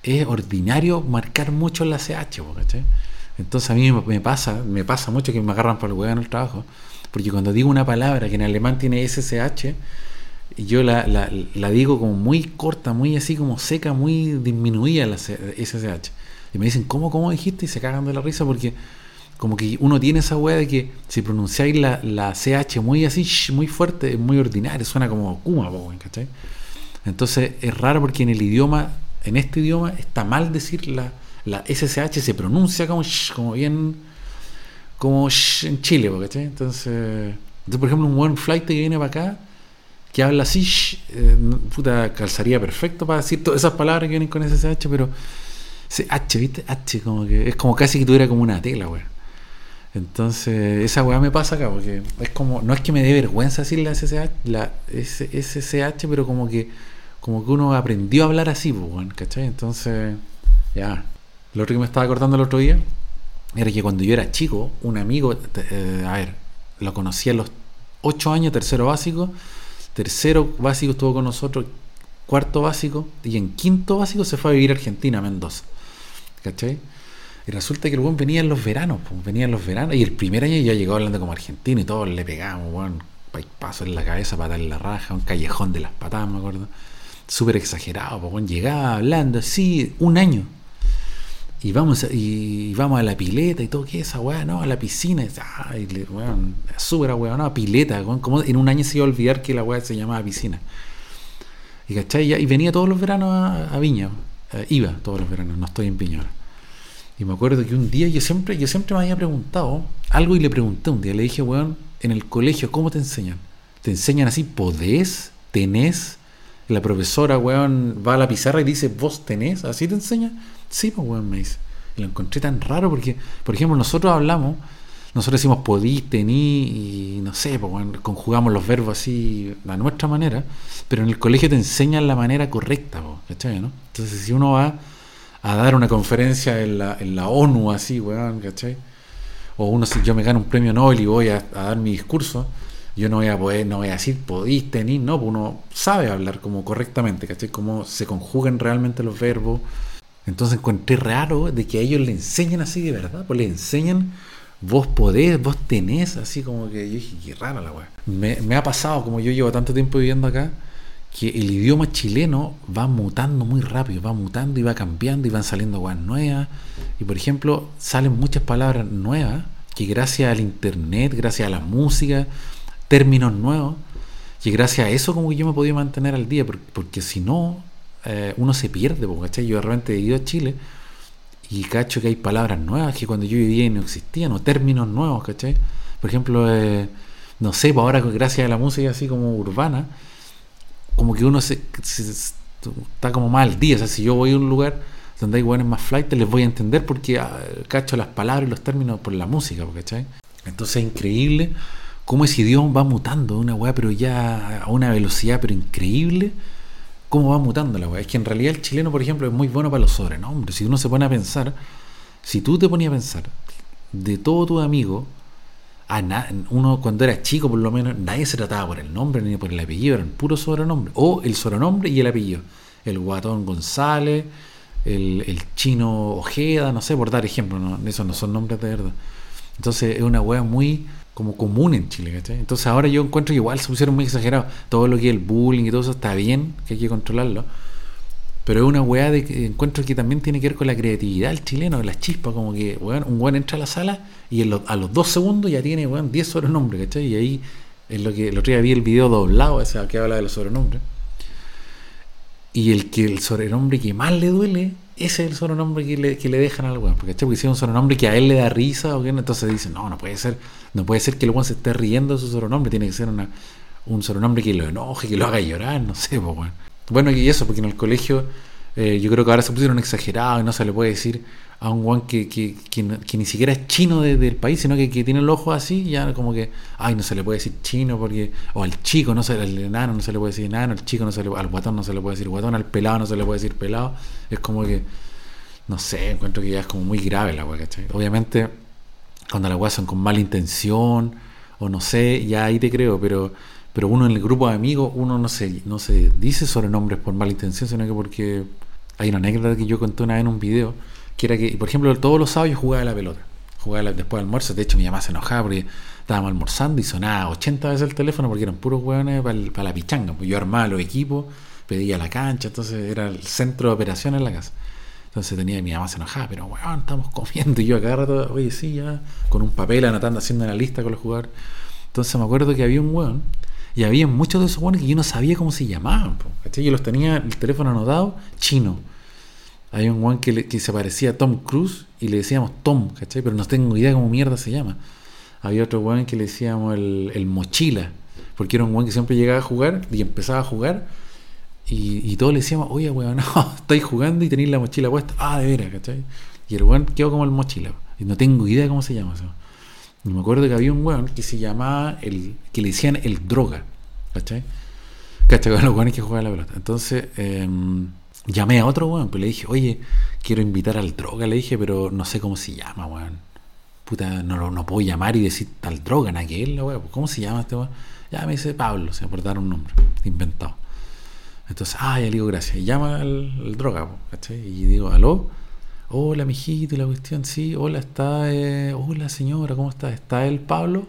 es ordinario marcar mucho la C H, ¿cachai? Entonces a mí me pasa, me pasa mucho que me agarran por el huevo en el trabajo, porque cuando digo una palabra que en alemán tiene S C H, yo la, la, la digo como muy corta, muy así como seca, muy disminuida la S C H. Y me dicen, ¿cómo, cómo dijiste? Y se cagan de la risa porque... Como que uno tiene esa weá de que si pronunciáis la, la C H muy así, sh, muy fuerte, es muy ordinario, suena como Kuma, ¿cachai? Entonces es raro porque en el idioma, en este idioma, está mal decir la, la S C H, se pronuncia como sh, como bien, como sh en Chile, ¿cachai? Entonces, entonces, por ejemplo, un buen flight que viene para acá, que habla así, sh, eh, puta, calzaría perfecto para decir todas esas palabras que vienen con S C H, pero H, ¿viste? H, como que es como casi que tuviera como una tela, weá. Entonces, esa weá me pasa acá, porque es como, no es que me dé vergüenza decir la S C H, la S C H, pero como que como que uno aprendió a hablar así, ¿cachai? Entonces, ya. Lo otro que me estaba acordando el otro día era que cuando yo era chico, un amigo, eh, a ver, lo conocí a los ocho años, tercero básico, tercero básico estuvo con nosotros, cuarto básico, y en quinto básico se fue a vivir a Argentina, a Mendoza, ¿cachai? Y resulta que el weón venía en los veranos, pues, venía en los veranos, y el primer año ya llegó hablando como argentino y todos le pegábamos, weón, paso en la cabeza, patada en la raja, un callejón de las patadas, me acuerdo. Súper exagerado, pues, weón, llegaba hablando así, un año. Y vamos a, y vamos a la pileta y todo, ¿qué es esa weá? No, a la piscina, ay, weón, súper weón, no, pileta, weón, como en un año se iba a olvidar que la weá se llamaba piscina. Y ¿cachai? Y venía todos los veranos a, a Viña, eh, iba todos los veranos, no estoy en Viña ahora. Y me acuerdo que un día yo siempre yo siempre me había preguntado algo y le pregunté un día, le dije, weón, en el colegio, ¿cómo te enseñan? ¿Te enseñan así? ¿Podés? ¿Tenés? La profesora, weón, va a la pizarra y dice, ¿vos tenés? ¿Así te enseñan? Sí, pues, weón, me dice. Y lo encontré tan raro porque, por ejemplo, nosotros hablamos, nosotros decimos podís, tenís, y no sé, pues, weón, conjugamos los verbos así a nuestra manera, pero en el colegio te enseñan la manera correcta, po, ¿cachai? ¿No? Entonces, si uno va a dar una conferencia en la, en la ONU así, weón, ¿cachai? o uno, si yo me gano un premio Nobel y voy a, a dar mi discurso, yo no voy a poder, no voy a decir podís, tenís, no, uno sabe hablar como correctamente, ¿cachai? Cómo se conjugan realmente los verbos. Entonces encontré raro de que a ellos le enseñan así de verdad, pues le enseñan vos podés, vos tenés, así como que yo dije, qué rara la weá. Me, me ha pasado, como yo llevo tanto tiempo viviendo acá, que el idioma chileno va mutando muy rápido, va mutando y va cambiando y van saliendo weas nuevas. Y por ejemplo, salen muchas palabras nuevas que gracias al internet, gracias a la música, términos nuevos, y gracias a eso como que yo me he podido mantener al día, porque, porque si no, eh, uno se pierde, ¿cachai? Yo de repente he ido a Chile y cacho que hay palabras nuevas que cuando yo vivía no existían, o términos nuevos, ¿cachai? Por ejemplo, eh, no sé, ahora gracias a la música así como urbana, como que uno se, se, se está como más al día. O sea, si yo voy a un lugar donde hay hueones más flight, les voy a entender porque ah, cacho las palabras y los términos por la música, ¿cachai? Entonces es increíble cómo ese idioma va mutando, una hueá, pero ya a una velocidad pero increíble, cómo va mutando la hueá. Es que en realidad el chileno, por ejemplo, es muy bueno para los sobrenombres. Si uno se pone a pensar, si tú te ponías a pensar, de todos tus amigos, a na- uno cuando era chico por lo menos nadie se trataba por el nombre ni por el apellido, eran puros sobrenombres, o el sobrenombre y el apellido, el Guatón González, el, el Chino Ojeda, no sé, por dar ejemplo, no, esos no son nombres de verdad. Entonces es una hueá muy como común en Chile, ¿cachai? Entonces ahora yo encuentro que igual se pusieron muy exagerados, todo lo que es el bullying y todo eso está bien, que hay que controlarlo, pero es una hueá de que encuentro que también tiene que ver con la creatividad del chileno, las chispas, como que weón, un weón entra a la sala y en lo, a los dos segundos ya tiene weón diez sobrenombres, ¿cachai? Y ahí es lo que el otro día vi el video doblado, o sea, que habla de los sobrenombres, y el que el sobrenombre que más le duele, ese es el sobrenombre que le, que le dejan al weón, porque si es un sobrenombre que a él le da risa, o que entonces dicen, no, no puede ser, no puede ser que el weón se esté riendo de su sobrenombre, tiene que ser una, un sobrenombre que lo enoje, que lo haga llorar, no sé, pues weón. Bueno, y eso, porque en el colegio eh, yo creo que ahora se pusieron exagerados y no se le puede decir a un guan que, que, que, que ni siquiera es chino de, del país, sino que, que tiene el ojo así, ya como que, ay, no se le puede decir chino, porque o al chico, no se, al enano no se le puede decir enano, al chico no se le, al guatón no se le puede decir guatón, al pelado no se le puede decir pelado. Es como que, no sé, encuentro que ya es como muy grave la wea, ¿cachai? Obviamente, cuando las weas son con mala intención, o no sé, ya ahí te creo, pero... pero uno en el grupo de amigos, uno no se, no se dice sobrenombres por mala intención, sino que porque hay una anécdota que yo conté una vez en un video, que era que, por ejemplo, todos los sábados yo jugaba la pelota, jugaba la, después del almuerzo. De hecho, mi mamá se enojaba porque estábamos almorzando y sonaba ochenta veces el teléfono porque eran puros hueones para pa la pichanga. Yo armaba los equipos, pedía la cancha, entonces era el centro de operaciones en la casa. Entonces tenía, mi mamá se enojaba, pero hueón, estamos comiendo, y yo acá rato, oye, sí, ya, con un papel anotando, haciendo una lista con los jugadores. Entonces me acuerdo que había un hueón, y había muchos de esos hueones que yo no sabía cómo se llamaban, ¿cachai? Yo los tenía el teléfono anotado, chino. Había un hueón que, que se parecía a Tom Cruise y le decíamos Tom, ¿cachai? Pero no tengo idea cómo mierda se llama. Había otro hueón que le decíamos el, el mochila, porque era un hueón que siempre llegaba a jugar y empezaba a jugar y, y todos le decíamos, oye hueón, no, estáis jugando y tenéis la mochila puesta. Ah, de veras, ¿cachai? Y el hueón quedó como el mochila, y no tengo idea cómo se llama eso. Y me acuerdo que había un hueón que se llamaba el, que le decían el droga, ¿cachai? ¿Cachai? Con los hueones que jugaban la pelota. Entonces eh, llamé a otro hueón, pues le dije, oye, quiero invitar al droga, le dije, pero no sé cómo se llama, hueón. Puta, no, no puedo llamar y decir tal droga, naquel, la hueón, ¿cómo se llama este hueón? Ya me dice Pablo, se aportaron un nombre inventado. Entonces, ah, ya le digo gracias. Y llama al, al droga, ¿cachai? Y digo, aló. Hola, mijito, y la cuestión, sí, hola, está, eh, hola, señora, ¿cómo está? ¿Está el Pablo?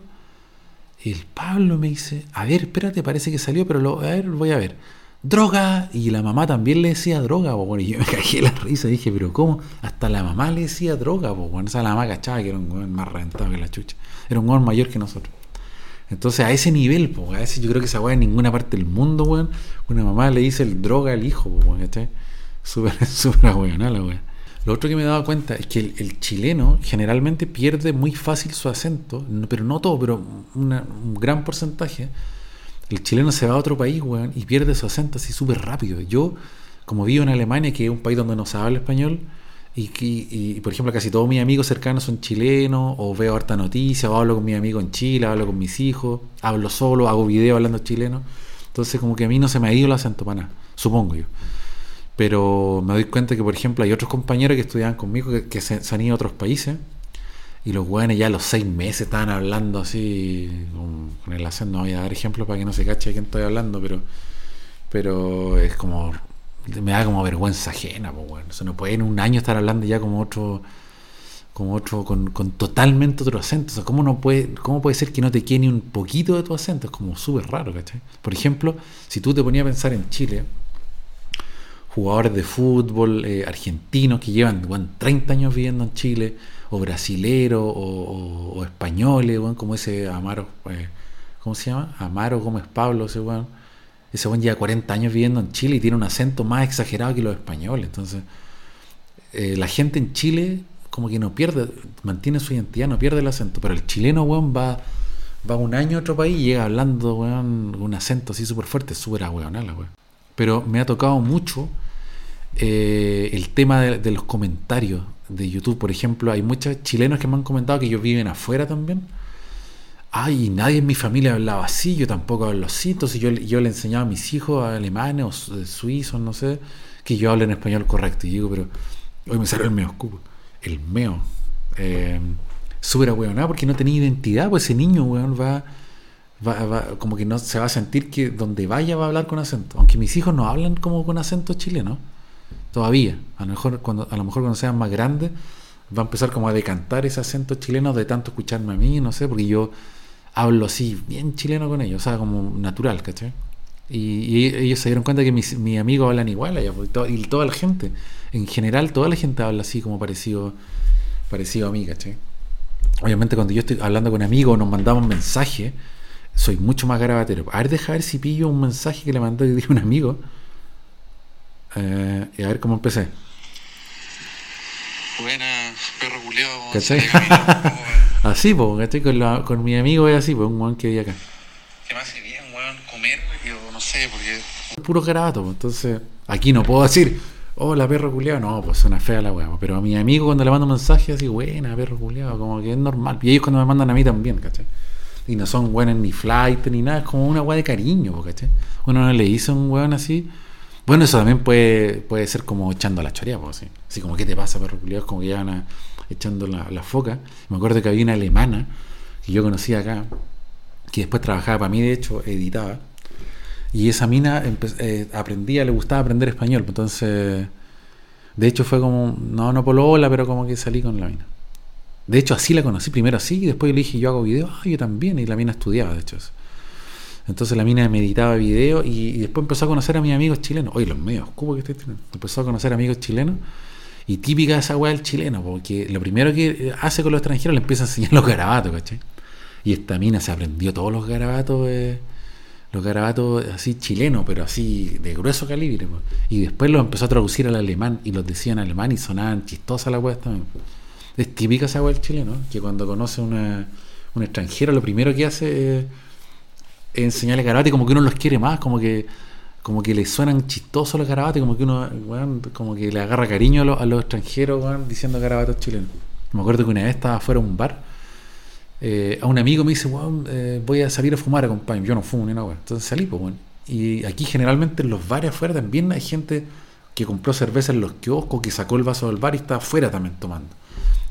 El Pablo me dice, a ver, espérate, parece que salió, pero lo, a ver, voy a ver. ¡Droga! Y la mamá también le decía droga, po, bueno, y yo me cagué la risa, dije, pero ¿cómo? Hasta la mamá le decía droga, po, bueno, esa la mamá cachaba que era un hueón más reventado que la chucha, era un hueón mayor que nosotros. Entonces, a ese nivel, po, a ese, yo creo que esa hueá en ninguna parte del mundo, hueón, una mamá le dice el droga al hijo, po, bueno, ¿cachai? Súper, súper hueonada la hueá. Lo otro que me he dado cuenta es que el, el chileno generalmente pierde muy fácil su acento, pero no todo, pero una, un gran porcentaje. El chileno se va a otro país, weón, y pierde su acento así súper rápido. Yo, como vivo en Alemania, que es un país donde no se habla español, y, y, y por ejemplo casi todos mis amigos cercanos son chilenos, o veo harta noticia, o hablo con mis amigos en Chile, hablo con mis hijos, hablo solo, hago video hablando chileno. Entonces como que a mí no se me ha ido el acento para nada, supongo yo. Pero me doy cuenta que, por ejemplo, hay otros compañeros que estudiaban conmigo que, que se, se han ido a otros países Y los hueones ya a los seis meses estaban hablando así, con, con el acento. No voy a dar ejemplos para que no se cache de quién estoy hablando, pero pero es como, me da como vergüenza ajena, pues bueno. Se nos puede en un año estar hablando ya como otro, como otro, con, con totalmente otro acento. O sea, ¿cómo, no puede, ¿cómo puede ser que no te quede ni un poquito de tu acento? Es como súper raro, ¿cachai? Por ejemplo, si tú te ponías a pensar en Chile, jugadores de fútbol eh, argentinos que llevan, bueno, treinta años viviendo en Chile, o brasileros, o, o, o españoles, bueno, como ese Amaro, eh, ¿cómo se llama? Amaro Gómez Pablo, ese bueno, ese bueno lleva cuarenta años viviendo en Chile y tiene un acento más exagerado que los españoles. Entonces, eh, la gente en Chile como que no pierde, mantiene su identidad, no pierde el acento, pero el chileno, bueno, va, va un año a otro país y llega hablando, bueno, un acento así súper fuerte, súper ahueonala, bueno. Pero me ha tocado mucho eh, el tema de, de los comentarios de YouTube. Por ejemplo, hay muchos chilenos que me han comentado que ellos viven afuera también. Ay, nadie en mi familia hablaba así, yo tampoco hablo así. Entonces yo, yo le enseñaba a mis hijos alemanes o suizos, no sé, que yo hablo en español correcto. Y digo, pero hoy me salió el meo escupo. El meo. Eh, Súper ahueonado porque no tenía identidad, pues ese niño, weón, va... Va, va, como que no se va a sentir que donde vaya va a hablar con acento, aunque mis hijos no hablan como con acento chileno todavía. A lo mejor cuando, a lo mejor cuando sean más grandes va a empezar como a decantar ese acento chileno de tanto escucharme a mí, no sé, porque yo hablo así bien chileno con ellos, o sea, como natural, ¿cachai? Y, y ellos se dieron cuenta que mis, mis amigos hablan igual allá, y, to, y toda la gente en general, toda la gente habla así como parecido parecido a mí, ¿cachai? Obviamente cuando yo estoy hablando con amigos nos mandamos mensajes, soy mucho más garabatero. A ver, deja ver si pillo un mensaje que le mandó de un amigo. Eh, y a ver cómo empecé. Buenas, perro culeado. ¿Cachai? Así, po, ¿cachai? Con, la, con mi amigo es así, pues, un weón que vive acá. Que me hace bien, weón, comer, yo no sé, porque... Puro garabato, po. Entonces, aquí no puedo decir, hola, perro culeado. No, pues suena fea la weá. Pero a mi amigo cuando le mando mensajes, así, buena, perro culeado, como que es normal. Y ellos cuando me mandan a mí también, ¿cachai? Y no son buenos ni flight ni nada, es como una weá de cariño, ¿cachai? Uno no le hizo un weón así. Bueno, eso también puede, puede ser como echando a la chorea, así. Así como, ¿qué te pasa, perro culiado? Es como que ya van a, echando la, la foca. Me acuerdo que había una alemana que yo conocía acá, que después trabajaba para mí, de hecho, editaba. Y esa mina empe- eh, aprendía, le gustaba aprender español. Entonces, de hecho, fue como, no, no polola, pero como que salí con la mina. De hecho, así la conocí, primero así, y después le dije, yo hago video, ah, yo también, y la mina estudiaba, de hecho. Entonces la mina me editaba video, y, y después empezó a conocer a mis amigos chilenos. Oye, los medios, ¿cómo que estoy teniendo? Empezó a conocer amigos chilenos, y típica esa weá del chileno, porque lo primero que hace con los extranjeros le empieza a enseñar los garabatos, ¿cachai? Y esta mina se aprendió todos los garabatos, eh, los garabatos así chilenos, pero así de grueso calibre, po. Y después los empezó a traducir al alemán, y los decía en alemán, y sonaban chistosas las weas también, po. Es típica esa weá del chileno, que cuando conoce una, un extranjero lo primero que hace es enseñarle garabatos, como que uno los quiere más, como que como que le suenan chistosos los garabatos, como que uno, bueno, como que le agarra cariño a los, a los extranjeros, bueno, diciendo garabatos chilenos. Me acuerdo que una vez estaba afuera de un bar, eh, a un amigo me dice, bueno, eh, voy a salir a fumar, acompáñame. Yo no fumo ni nada, bueno. Entonces salí, pues, bueno. Y aquí generalmente en los bares afuera también hay gente que compró cerveza en los kioscos, que sacó el vaso del bar y está afuera también tomando,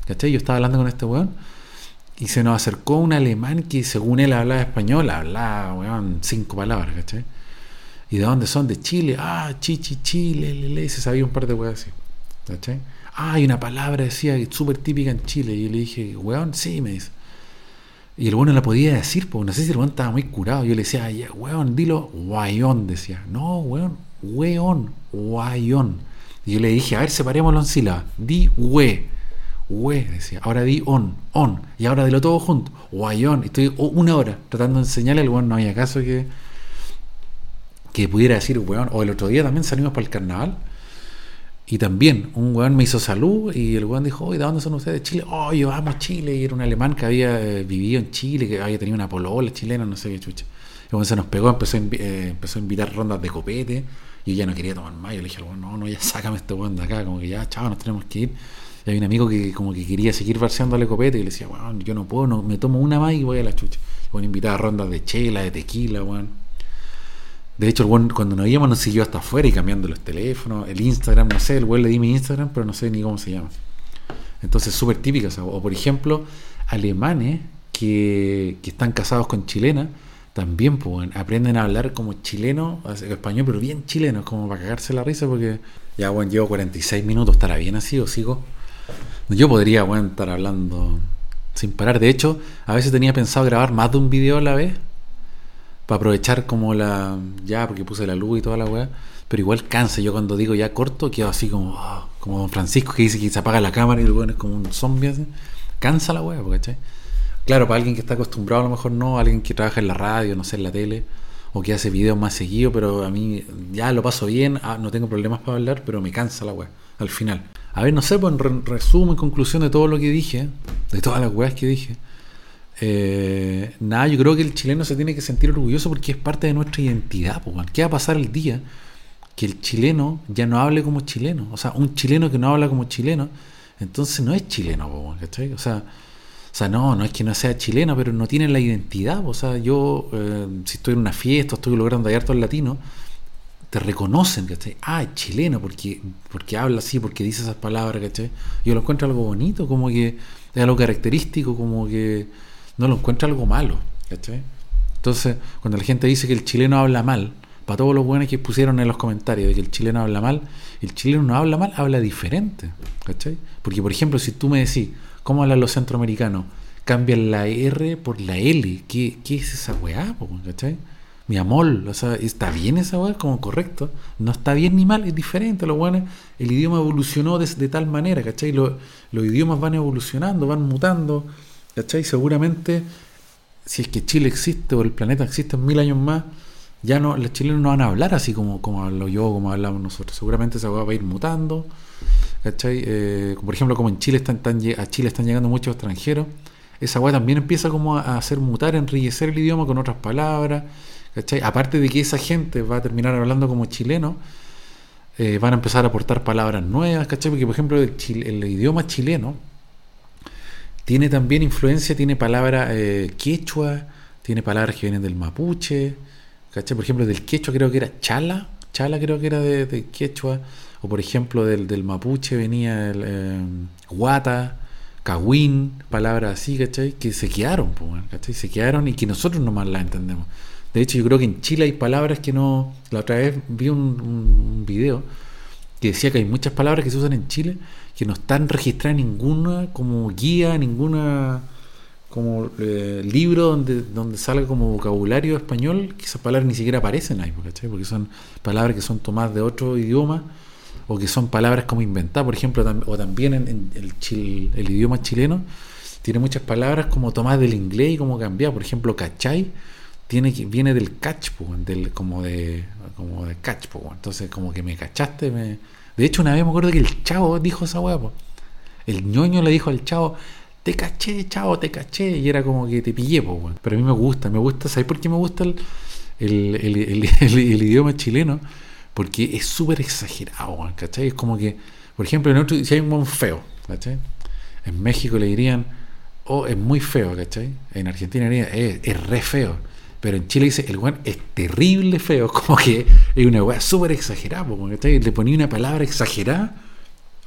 ¿cachai? Yo estaba hablando con este weón y se nos acercó un alemán que según él hablaba español, hablaba, weón, cinco palabras, ¿cachai? ¿Y de dónde son? De Chile. Ah, chichi, Chile, le, le. Se sabía un par de weas así, ¿cachai? Ah, y una palabra decía súper típica en Chile. Y yo le dije, weón, sí, me dice. Y el weón no la podía decir, porque no sé si el weón estaba muy curado. Yo le decía, yeah, weón, dilo, guayón, decía. No, weón, weón, guayón. Y yo le dije, a ver, separémoslo en sílabas. Di, we. Güey, decía, ahora di on, on, y ahora dilo todo junto, guayón. Estoy una hora tratando de enseñarle al weón, no había caso que que pudiera decir weón. O el otro día también salimos para el carnaval y también un weón me hizo salud y el weón dijo, oye, ¿de dónde son ustedes? De Chile. Oh, yo amo Chile. Y era un alemán que había vivido en Chile, que había tenido una polola chilena, no sé qué chucha. El weón se nos pegó, empezó a, invi- eh, empezó a invitar rondas de copete. Yo ya no quería tomar más, yo le dije al weón, no, no, ya sácame este weón de acá, como que ya, chao, nos tenemos que ir. Y había un amigo que como que quería seguir barseándole copete y le decía, bueno, yo no puedo, no, me tomo una más y voy a la chucha. Bueno, invitaba a rondas de chela, de tequila, bueno. De hecho, el buen, cuando nos íbamos nos siguió hasta afuera y cambiando los teléfonos, el Instagram, no sé, el güey le di mi Instagram, pero no sé ni cómo se llama. Entonces, súper típicas. O, por ejemplo, alemanes que, que están casados con chilenas, también pues, aprenden a hablar como chileno, español, pero bien chileno, como para cagarse la risa, porque ya, bueno, llevo cuarenta y seis minutos, ¿estará bien así o sigo? Yo podría, bueno, estar hablando sin parar. De hecho, a veces tenía pensado grabar más de un video a la vez, para aprovechar como la... ya, porque puse la luz y toda la weá, pero igual cansa. Yo cuando digo ya corto, quedo así como... oh, como Don Francisco, que dice que se apaga la cámara y el weón es como un zombie así. Cansa la weá, ¿cachai? Claro, para alguien que está acostumbrado a lo mejor no, alguien que trabaja en la radio, no sé, en la tele, o que hace videos más seguidos, pero a mí ya lo paso bien, ah, no tengo problemas para hablar, pero me cansa la weá al final. A ver, no sé, pues en resumen, conclusión de todo lo que dije, de todas las weas que dije, eh, nada, yo creo que el chileno se tiene que sentir orgulloso porque es parte de nuestra identidad, pues. ¿Qué va a pasar el día que el chileno ya no hable como chileno? O sea, un chileno que no habla como chileno, entonces no es chileno, ¿cachai? O sea, o sea, no, no es que no sea chileno, pero no tiene la identidad. O sea, yo, eh, si estoy en una fiesta, estoy logrando hallar todos latinos, te reconocen, ¿cachai? Ah, es chileno, porque, porque habla así, porque dice esas palabras, ¿cachai? Yo lo encuentro algo bonito, como que es algo característico, como que no lo encuentro algo malo, ¿cachai? Entonces, cuando la gente dice que el chileno habla mal, para todos los buenos que pusieron en los comentarios de que el chileno habla mal, el chileno no habla mal, habla diferente, ¿cachai? Porque, por ejemplo, si tú me decís, ¿cómo hablan los centroamericanos? Cambian la R por la L. ¿Qué, qué es esa weá, po? ¿Cachai? Mi amor, o sea, ¿está bien esa weá? Como correcto. No está bien ni mal, es diferente. Los weones, el idioma evolucionó de, de tal manera, ¿cachai? Los, los idiomas van evolucionando, van mutando, ¿cachai? Seguramente, si es que Chile existe o el planeta existe en mil años más, ya no, los chilenos no van a hablar así como, como hablo yo, como hablamos nosotros. Seguramente esa weá va a ir mutando, ¿cachai? Eh, por ejemplo, como en Chile están, están, a Chile están llegando muchos extranjeros, esa weá también empieza como a hacer mutar, a enriquecer el idioma con otras palabras, ¿cachai? Aparte de que esa gente va a terminar hablando como chileno, eh, van a empezar a aportar palabras nuevas, ¿cachai? Porque, por ejemplo, el, chile, el idioma chileno tiene también influencia, tiene palabras eh, quechua, tiene palabras que vienen del mapuche, ¿cachai? Por ejemplo, del quechua creo que era chala, chala creo que era de, de quechua. O por ejemplo, del, del mapuche venía el, eh, guata, cahuín, palabras así, ¿cachai? Que se quedaron, ¿cachai? Se quedaron y que nosotros nomás las entendemos. De hecho, yo creo que en Chile hay palabras que no... La otra vez vi un, un video que decía que hay muchas palabras que se usan en Chile que no están registradas ninguna como guía, ninguna como eh, libro donde, donde salga como vocabulario español, que esas palabras ni siquiera aparecen ahí, ¿cachai? Porque son palabras que son tomadas de otro idioma, o que son palabras como inventadas, por ejemplo, tam- o también en, en el, chil- el idioma chileno tiene muchas palabras como tomadas del inglés y como cambiadas. Por ejemplo, cachai tiene que, viene del catch, del, como de como de catch, entonces como que me cachaste, me... De hecho, una vez me acuerdo que el Chavo dijo esa hueá, el ñoño le dijo al Chavo, te caché, Chavo, te caché, y era como que te pillé, po. Pero a mí me gusta, me gusta, ¿sabes por qué me gusta el, el, el, el, el, el idioma chileno? Porque es súper exagerado, ¿cachai? Es como que, por ejemplo, en otro, si hay un buen feo, ¿cachai? En México le dirían, oh, es muy feo, ¿cachai? En Argentina le dirían, es, es re feo. Pero en Chile dice, el buen es terrible feo. Como que es una weá súper exagerada, ¿cachai? Le ponía una palabra exagerada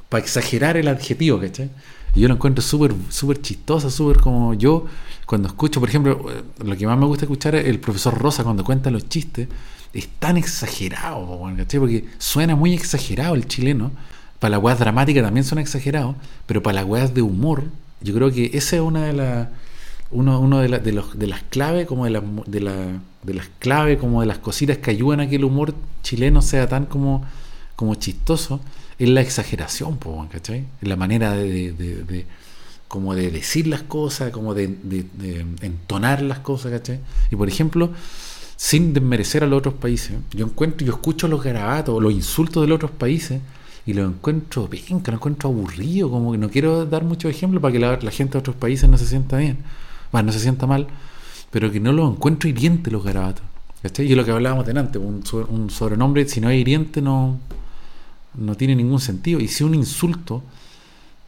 para exagerar el adjetivo, ¿cachai? Y yo lo encuentro súper súper chistosa, súper como yo, cuando escucho, por ejemplo, lo que más me gusta escuchar es el profesor Rosa cuando cuenta los chistes. Es tan exagerado, ¿cachai? Porque suena muy exagerado el chileno. Para las weas dramáticas también suena exagerado, pero para las weas de humor, yo creo que esa es una de las uno, uno de, la, de, los, de las claves, como de, la, de, la, de las claves, como de las cositas que ayudan a que el humor chileno sea tan como, como chistoso, es la exageración, ¿cachai? La manera de, de, de, de como de decir las cosas, como de, de, de entonar las cosas, ¿cachai? Y por ejemplo, sin desmerecer a los otros países, yo encuentro, yo escucho los garabatos, los insultos de los otros países y los encuentro bien, que los encuentro aburridos, como que no quiero dar muchos ejemplos para que la, la gente de otros países no se sienta bien, bueno, no se sienta mal, pero que no los encuentro hirientes los garabatos, ¿cachai? Yo lo que hablábamos delante, un, un sobrenombre, si no es hiriente no, no tiene ningún sentido, y si un insulto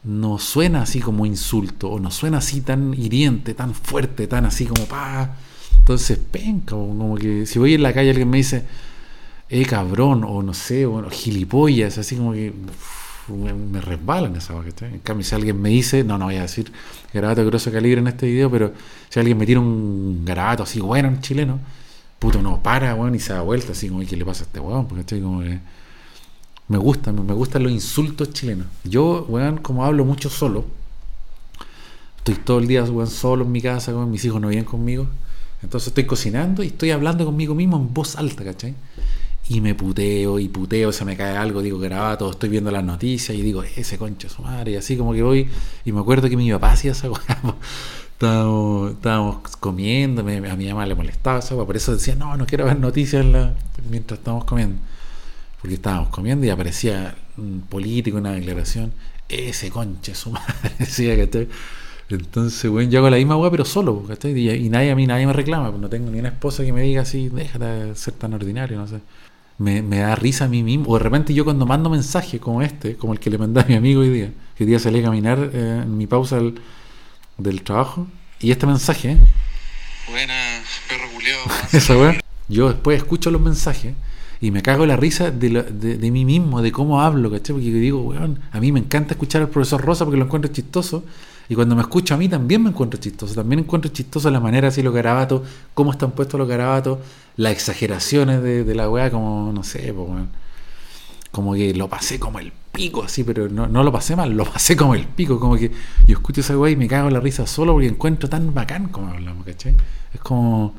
no suena así como insulto, o no suena así tan hiriente, tan fuerte, tan así como pa. Entonces, penca, como que si voy en la calle alguien me dice, eh, cabrón, o no sé, o gilipollas, así como que, uff, me resbalan esas cosas. En cambio, si alguien me dice, no, no voy a decir garabato de grueso calibre en este video, pero si alguien me tira un garabato así, bueno, un chileno, puto, no para, weón, y se da vuelta, así como, ¿qué le pasa a este weón? Porque estoy como que me gustan, me gustan los insultos chilenos. Yo, weón, como hablo mucho solo, estoy todo el día, weón, solo en mi casa, weón, mis hijos no vienen conmigo, entonces estoy cocinando y estoy hablando conmigo mismo en voz alta, ¿cachai? Y me puteo y puteo, se me cae algo, digo garabato, estoy viendo las noticias y digo, ese concha su madre, y así como que voy. Y me acuerdo que mi papá hacía esa weá, estábamos, estábamos comiendo, me, a mi mamá le molestaba esa weá, por eso decía, no, no quiero ver noticias en la... mientras estábamos comiendo, porque estábamos comiendo y aparecía un político, una declaración, ese concha su madre, decía, ¿cachai? Entonces, bueno, yo hago la misma weá pero solo, ¿cachai? Y, y nadie a mí, nadie me reclama, pues no tengo ni una esposa que me diga así, déjate de ser tan ordinario, no sé. Me, me da risa a mí mismo. O de repente yo cuando mando mensajes como este, como el que le mandé a mi amigo hoy día, que hoy día salí a caminar eh, en mi pausa del, del trabajo, y este mensaje, buena, perro culiao, esa weá, yo después escucho los mensajes y me cago en la risa de, lo, de, de mí mismo, de cómo hablo, ¿cachai? Porque digo, weón, a mí me encanta escuchar al profesor Rosa porque lo encuentro chistoso, y cuando me escucho a mí también me encuentro chistoso, también encuentro chistoso la manera así, los garabatos, cómo están puestos los garabatos, las exageraciones de, de la weá, como, no sé, po, weón. Como que lo pasé como el pico, así, pero no, no lo pasé mal, lo pasé como el pico, como que yo escucho esa weá y me cago en la risa solo porque encuentro tan bacán como hablamos, ¿cachai? Es como...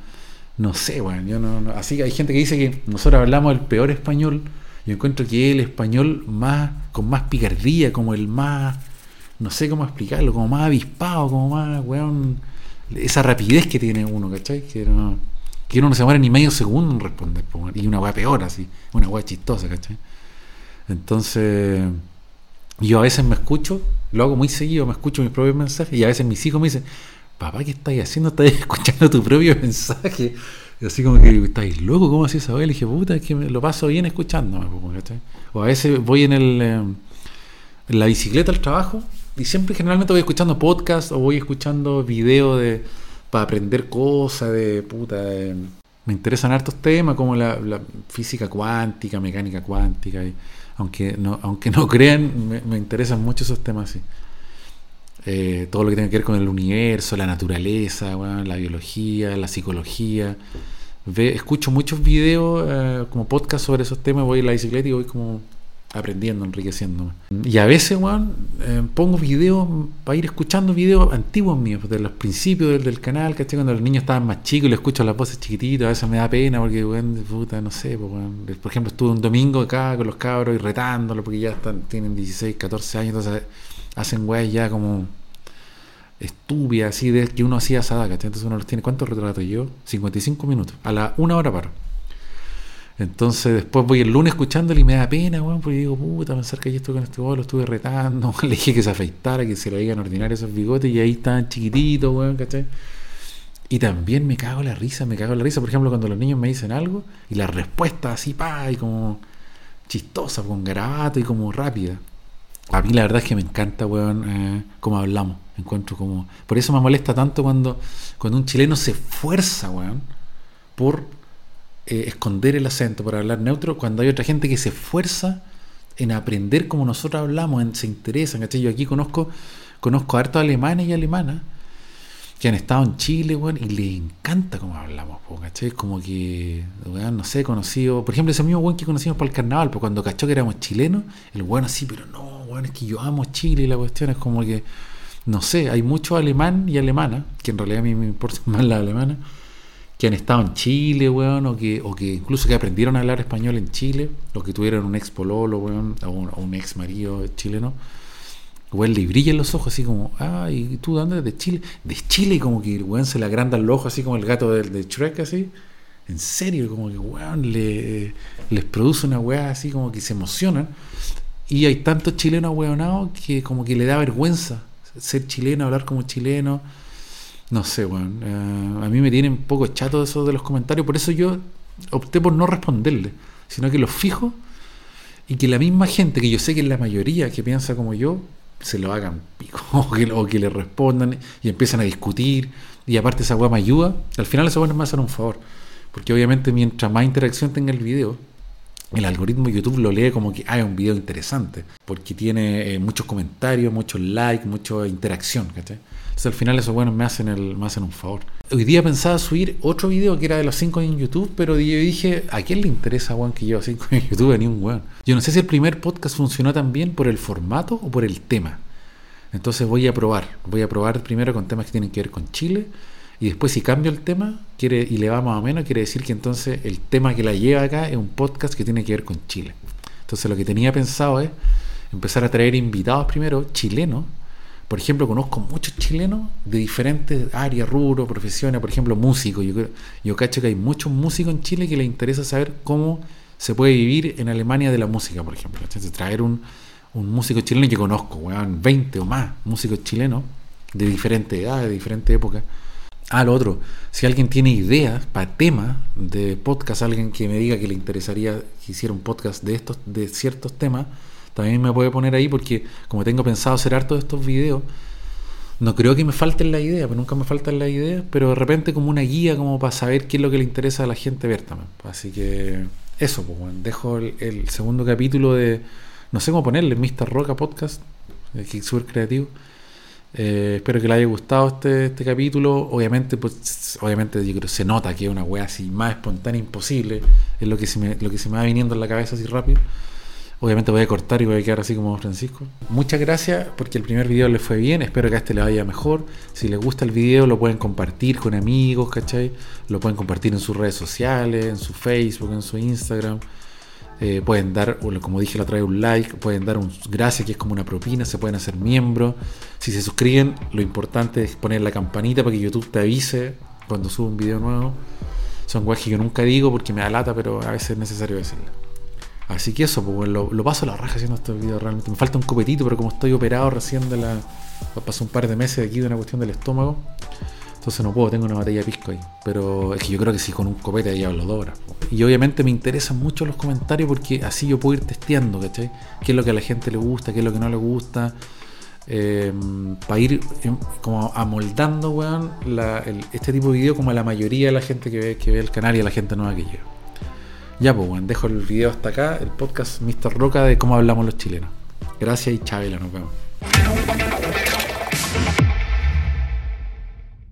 no sé, bueno, yo no, no, así que hay gente que dice que nosotros hablamos el peor español. Yo encuentro que el español más con más picardía, como el más, no sé cómo explicarlo, como más avispado, como más, weón, esa rapidez que tiene uno, ¿cachai? Que, no, que uno no se muere ni medio segundo en responder, y una weá peor así, una weá chistosa, ¿cachai? Entonces, yo a veces me escucho, lo hago muy seguido, me escucho mis propios mensajes, y a veces mis hijos me dicen, papá, ¿qué estáis haciendo? Estáis escuchando tu propio mensaje. Y así como que estáis loco, ¿cómo hacías esa weá? Le dije, puta, es que me lo paso bien escuchándome, ¿cachai? O a veces voy en el en la bicicleta al trabajo y siempre generalmente voy escuchando podcast o voy escuchando videos de para aprender cosas de puta. De, me interesan hartos temas como la, la física cuántica, mecánica cuántica. Y, aunque no aunque no crean, me, me interesan mucho esos temas así. Eh, todo lo que tiene que ver con el universo, la naturaleza, bueno, la biología, la psicología. Ve, escucho muchos videos eh, como podcast sobre esos temas, voy en la bicicleta y voy como aprendiendo, enriqueciéndome. Y a veces, bueno, eh, pongo videos para ir escuchando videos antiguos míos, de los principios del, del canal, ¿cachai? Cuando los niños estaban más chicos y les escucho las voces chiquititas, a veces me da pena porque, bueno, puta, no sé, pues, bueno. Por ejemplo, estuve un domingo acá con los cabros y retándolos porque ya están, tienen dieciséis, catorce años, entonces hacen weas ya como estúpidas, así de que uno hacía asada, ¿cachai? Entonces uno los tiene, ¿cuántos retratos yo? cincuenta y cinco minutos, a la una hora paro. Entonces después voy el lunes escuchándole y me da pena, weón, porque digo, puta, pensar que yo estuve con este weón, lo estuve retando, le dije que se afeitara, que se le digan ordinarios esos bigotes y ahí estaban chiquititos, weón, ¿cachai? Y también me cago en la risa, me cago en la risa, por ejemplo, cuando los niños me dicen algo y la respuesta así, pa, y como chistosa, con garabato y como rápida. A mí la verdad es que me encanta, weón, eh, cómo hablamos. Encuentro como... por eso me molesta tanto cuando, cuando un chileno se esfuerza, weón, por eh, esconder el acento, por hablar neutro, cuando hay otra gente que se esfuerza en aprender como nosotros hablamos, en, se interesan, ¿cachai? Yo aquí conozco, conozco a hartos alemanes y alemanas que han estado en Chile, weón, y les encanta cómo hablamos, ¿cachai? Como que, weón, no sé, conocido... por ejemplo, ese mismo weón que conocimos para el carnaval, pues cuando cachó que éramos chilenos, el weón así, pero no, bueno, es que yo amo Chile y la cuestión es como que, no sé, hay muchos alemán y alemana, que en realidad a mí me importan más las alemanas, que han estado en Chile, weón, o que, o que incluso que aprendieron a hablar español en Chile, o que tuvieron un ex pololo, weón, o un, o un ex marido chileno, weón, le brillan los ojos así como, ay, ah, ¿tú dónde? De Chile, de Chile, como que, weón, se le agrandan los ojos así como el gato de, de Shrek, así, en serio, como que, weón, le, les produce una weá así como que se emocionan. Y hay tantos chilenos hueonados que como que le da vergüenza ser chileno, hablar como chileno. No sé, weón. Bueno, eh, a mí me tienen un poco chato eso de los comentarios. Por eso yo opté por no responderle, sino que los fijo y que la misma gente, que yo sé que es la mayoría que piensa como yo, se lo hagan pico o que, o que le respondan y empiezan a discutir. Y aparte esa hueá me ayuda. Al final esa hueá me va a hacer un favor. Porque obviamente mientras más interacción tenga el video, el algoritmo de YouTube lo lee como que hay ah, un video interesante, porque tiene eh, muchos comentarios, muchos likes, mucha interacción, ¿cachai? Entonces al final esos buenos me hacen, el, me hacen un favor. Hoy día pensaba subir otro video que era de los cinco años en YouTube, pero yo dije, ¿a quién le interesa, weón, que lleva cinco años en YouTube? Ni un weón. Yo no sé si el primer podcast funcionó tan bien por el formato o por el tema. Entonces voy a probar. Voy a probar primero con temas que tienen que ver con Chile. Y después, si cambio el tema quiere, y le va más o menos, quiere decir que entonces el tema que la lleva acá es un podcast que tiene que ver con Chile. Entonces lo que tenía pensado es empezar a traer invitados primero, chilenos. Por ejemplo, conozco muchos chilenos de diferentes áreas, rubros, profesiones. Por ejemplo, músicos. Yo, yo cacho que hay muchos músicos en Chile que les interesa saber cómo se puede vivir en Alemania de la música, por ejemplo. Entonces traer un, un músico chileno que conozco, weón, veinte o más músicos chilenos de diferentes edades, de diferentes épocas. Ah, lo otro, si alguien tiene ideas para temas de podcast, alguien que me diga que le interesaría que hiciera un podcast de estos, de ciertos temas, también me puede poner ahí, porque como tengo pensado hacer harto de estos videos, no creo que me falten las ideas, pero nunca me faltan las ideas, pero de repente como una guía como para saber qué es lo que le interesa a la gente ver también. Así que eso, pues bueno, dejo el, el segundo capítulo de, no sé cómo ponerle, míster Roca Podcast, el Kick Super Creativo. Eh, espero que les haya gustado este, este capítulo. Obviamente, pues, obviamente yo creo se nota que es una wea así más espontánea imposible. Es lo que se me, lo que se me va viniendo en la cabeza así rápido. Obviamente voy a cortar y voy a quedar así como Don Francisco. Muchas gracias porque el primer video les fue bien. Espero que a este les vaya mejor. Si les gusta el video lo pueden compartir con amigos, ¿cachai? Lo pueden compartir en sus redes sociales, en su Facebook, en su Instagram. Eh, pueden dar, como dije la otra vez, un like, pueden dar un gracias, que es como una propina, se pueden hacer miembros. Si se suscriben, lo importante es poner la campanita para que YouTube te avise cuando suba un video nuevo. Son guajes que yo nunca digo porque me da lata, pero a veces es necesario decirlo. Así que eso, pues lo, lo paso a la raja haciendo estos videos realmente. Me falta un copetito, pero como estoy operado recién de la... pasó un par de meses aquí de una cuestión del estómago, entonces no puedo, tengo una batalla de pisco ahí. Pero es que yo creo que sí, con un copete ahí hablo dos horas. Y obviamente me interesan mucho los comentarios porque así yo puedo ir testeando, ¿cachai? Qué es lo que a la gente le gusta, qué es lo que no le gusta. Eh, para ir eh, como amoldando, weón, la, el, este tipo de video como a la mayoría de la gente que ve, que ve el canal y a la gente nueva que llega. Ya, pues, weón, dejo el video hasta acá, el podcast míster Roca de cómo hablamos los chilenos. Gracias y chavela, nos vemos.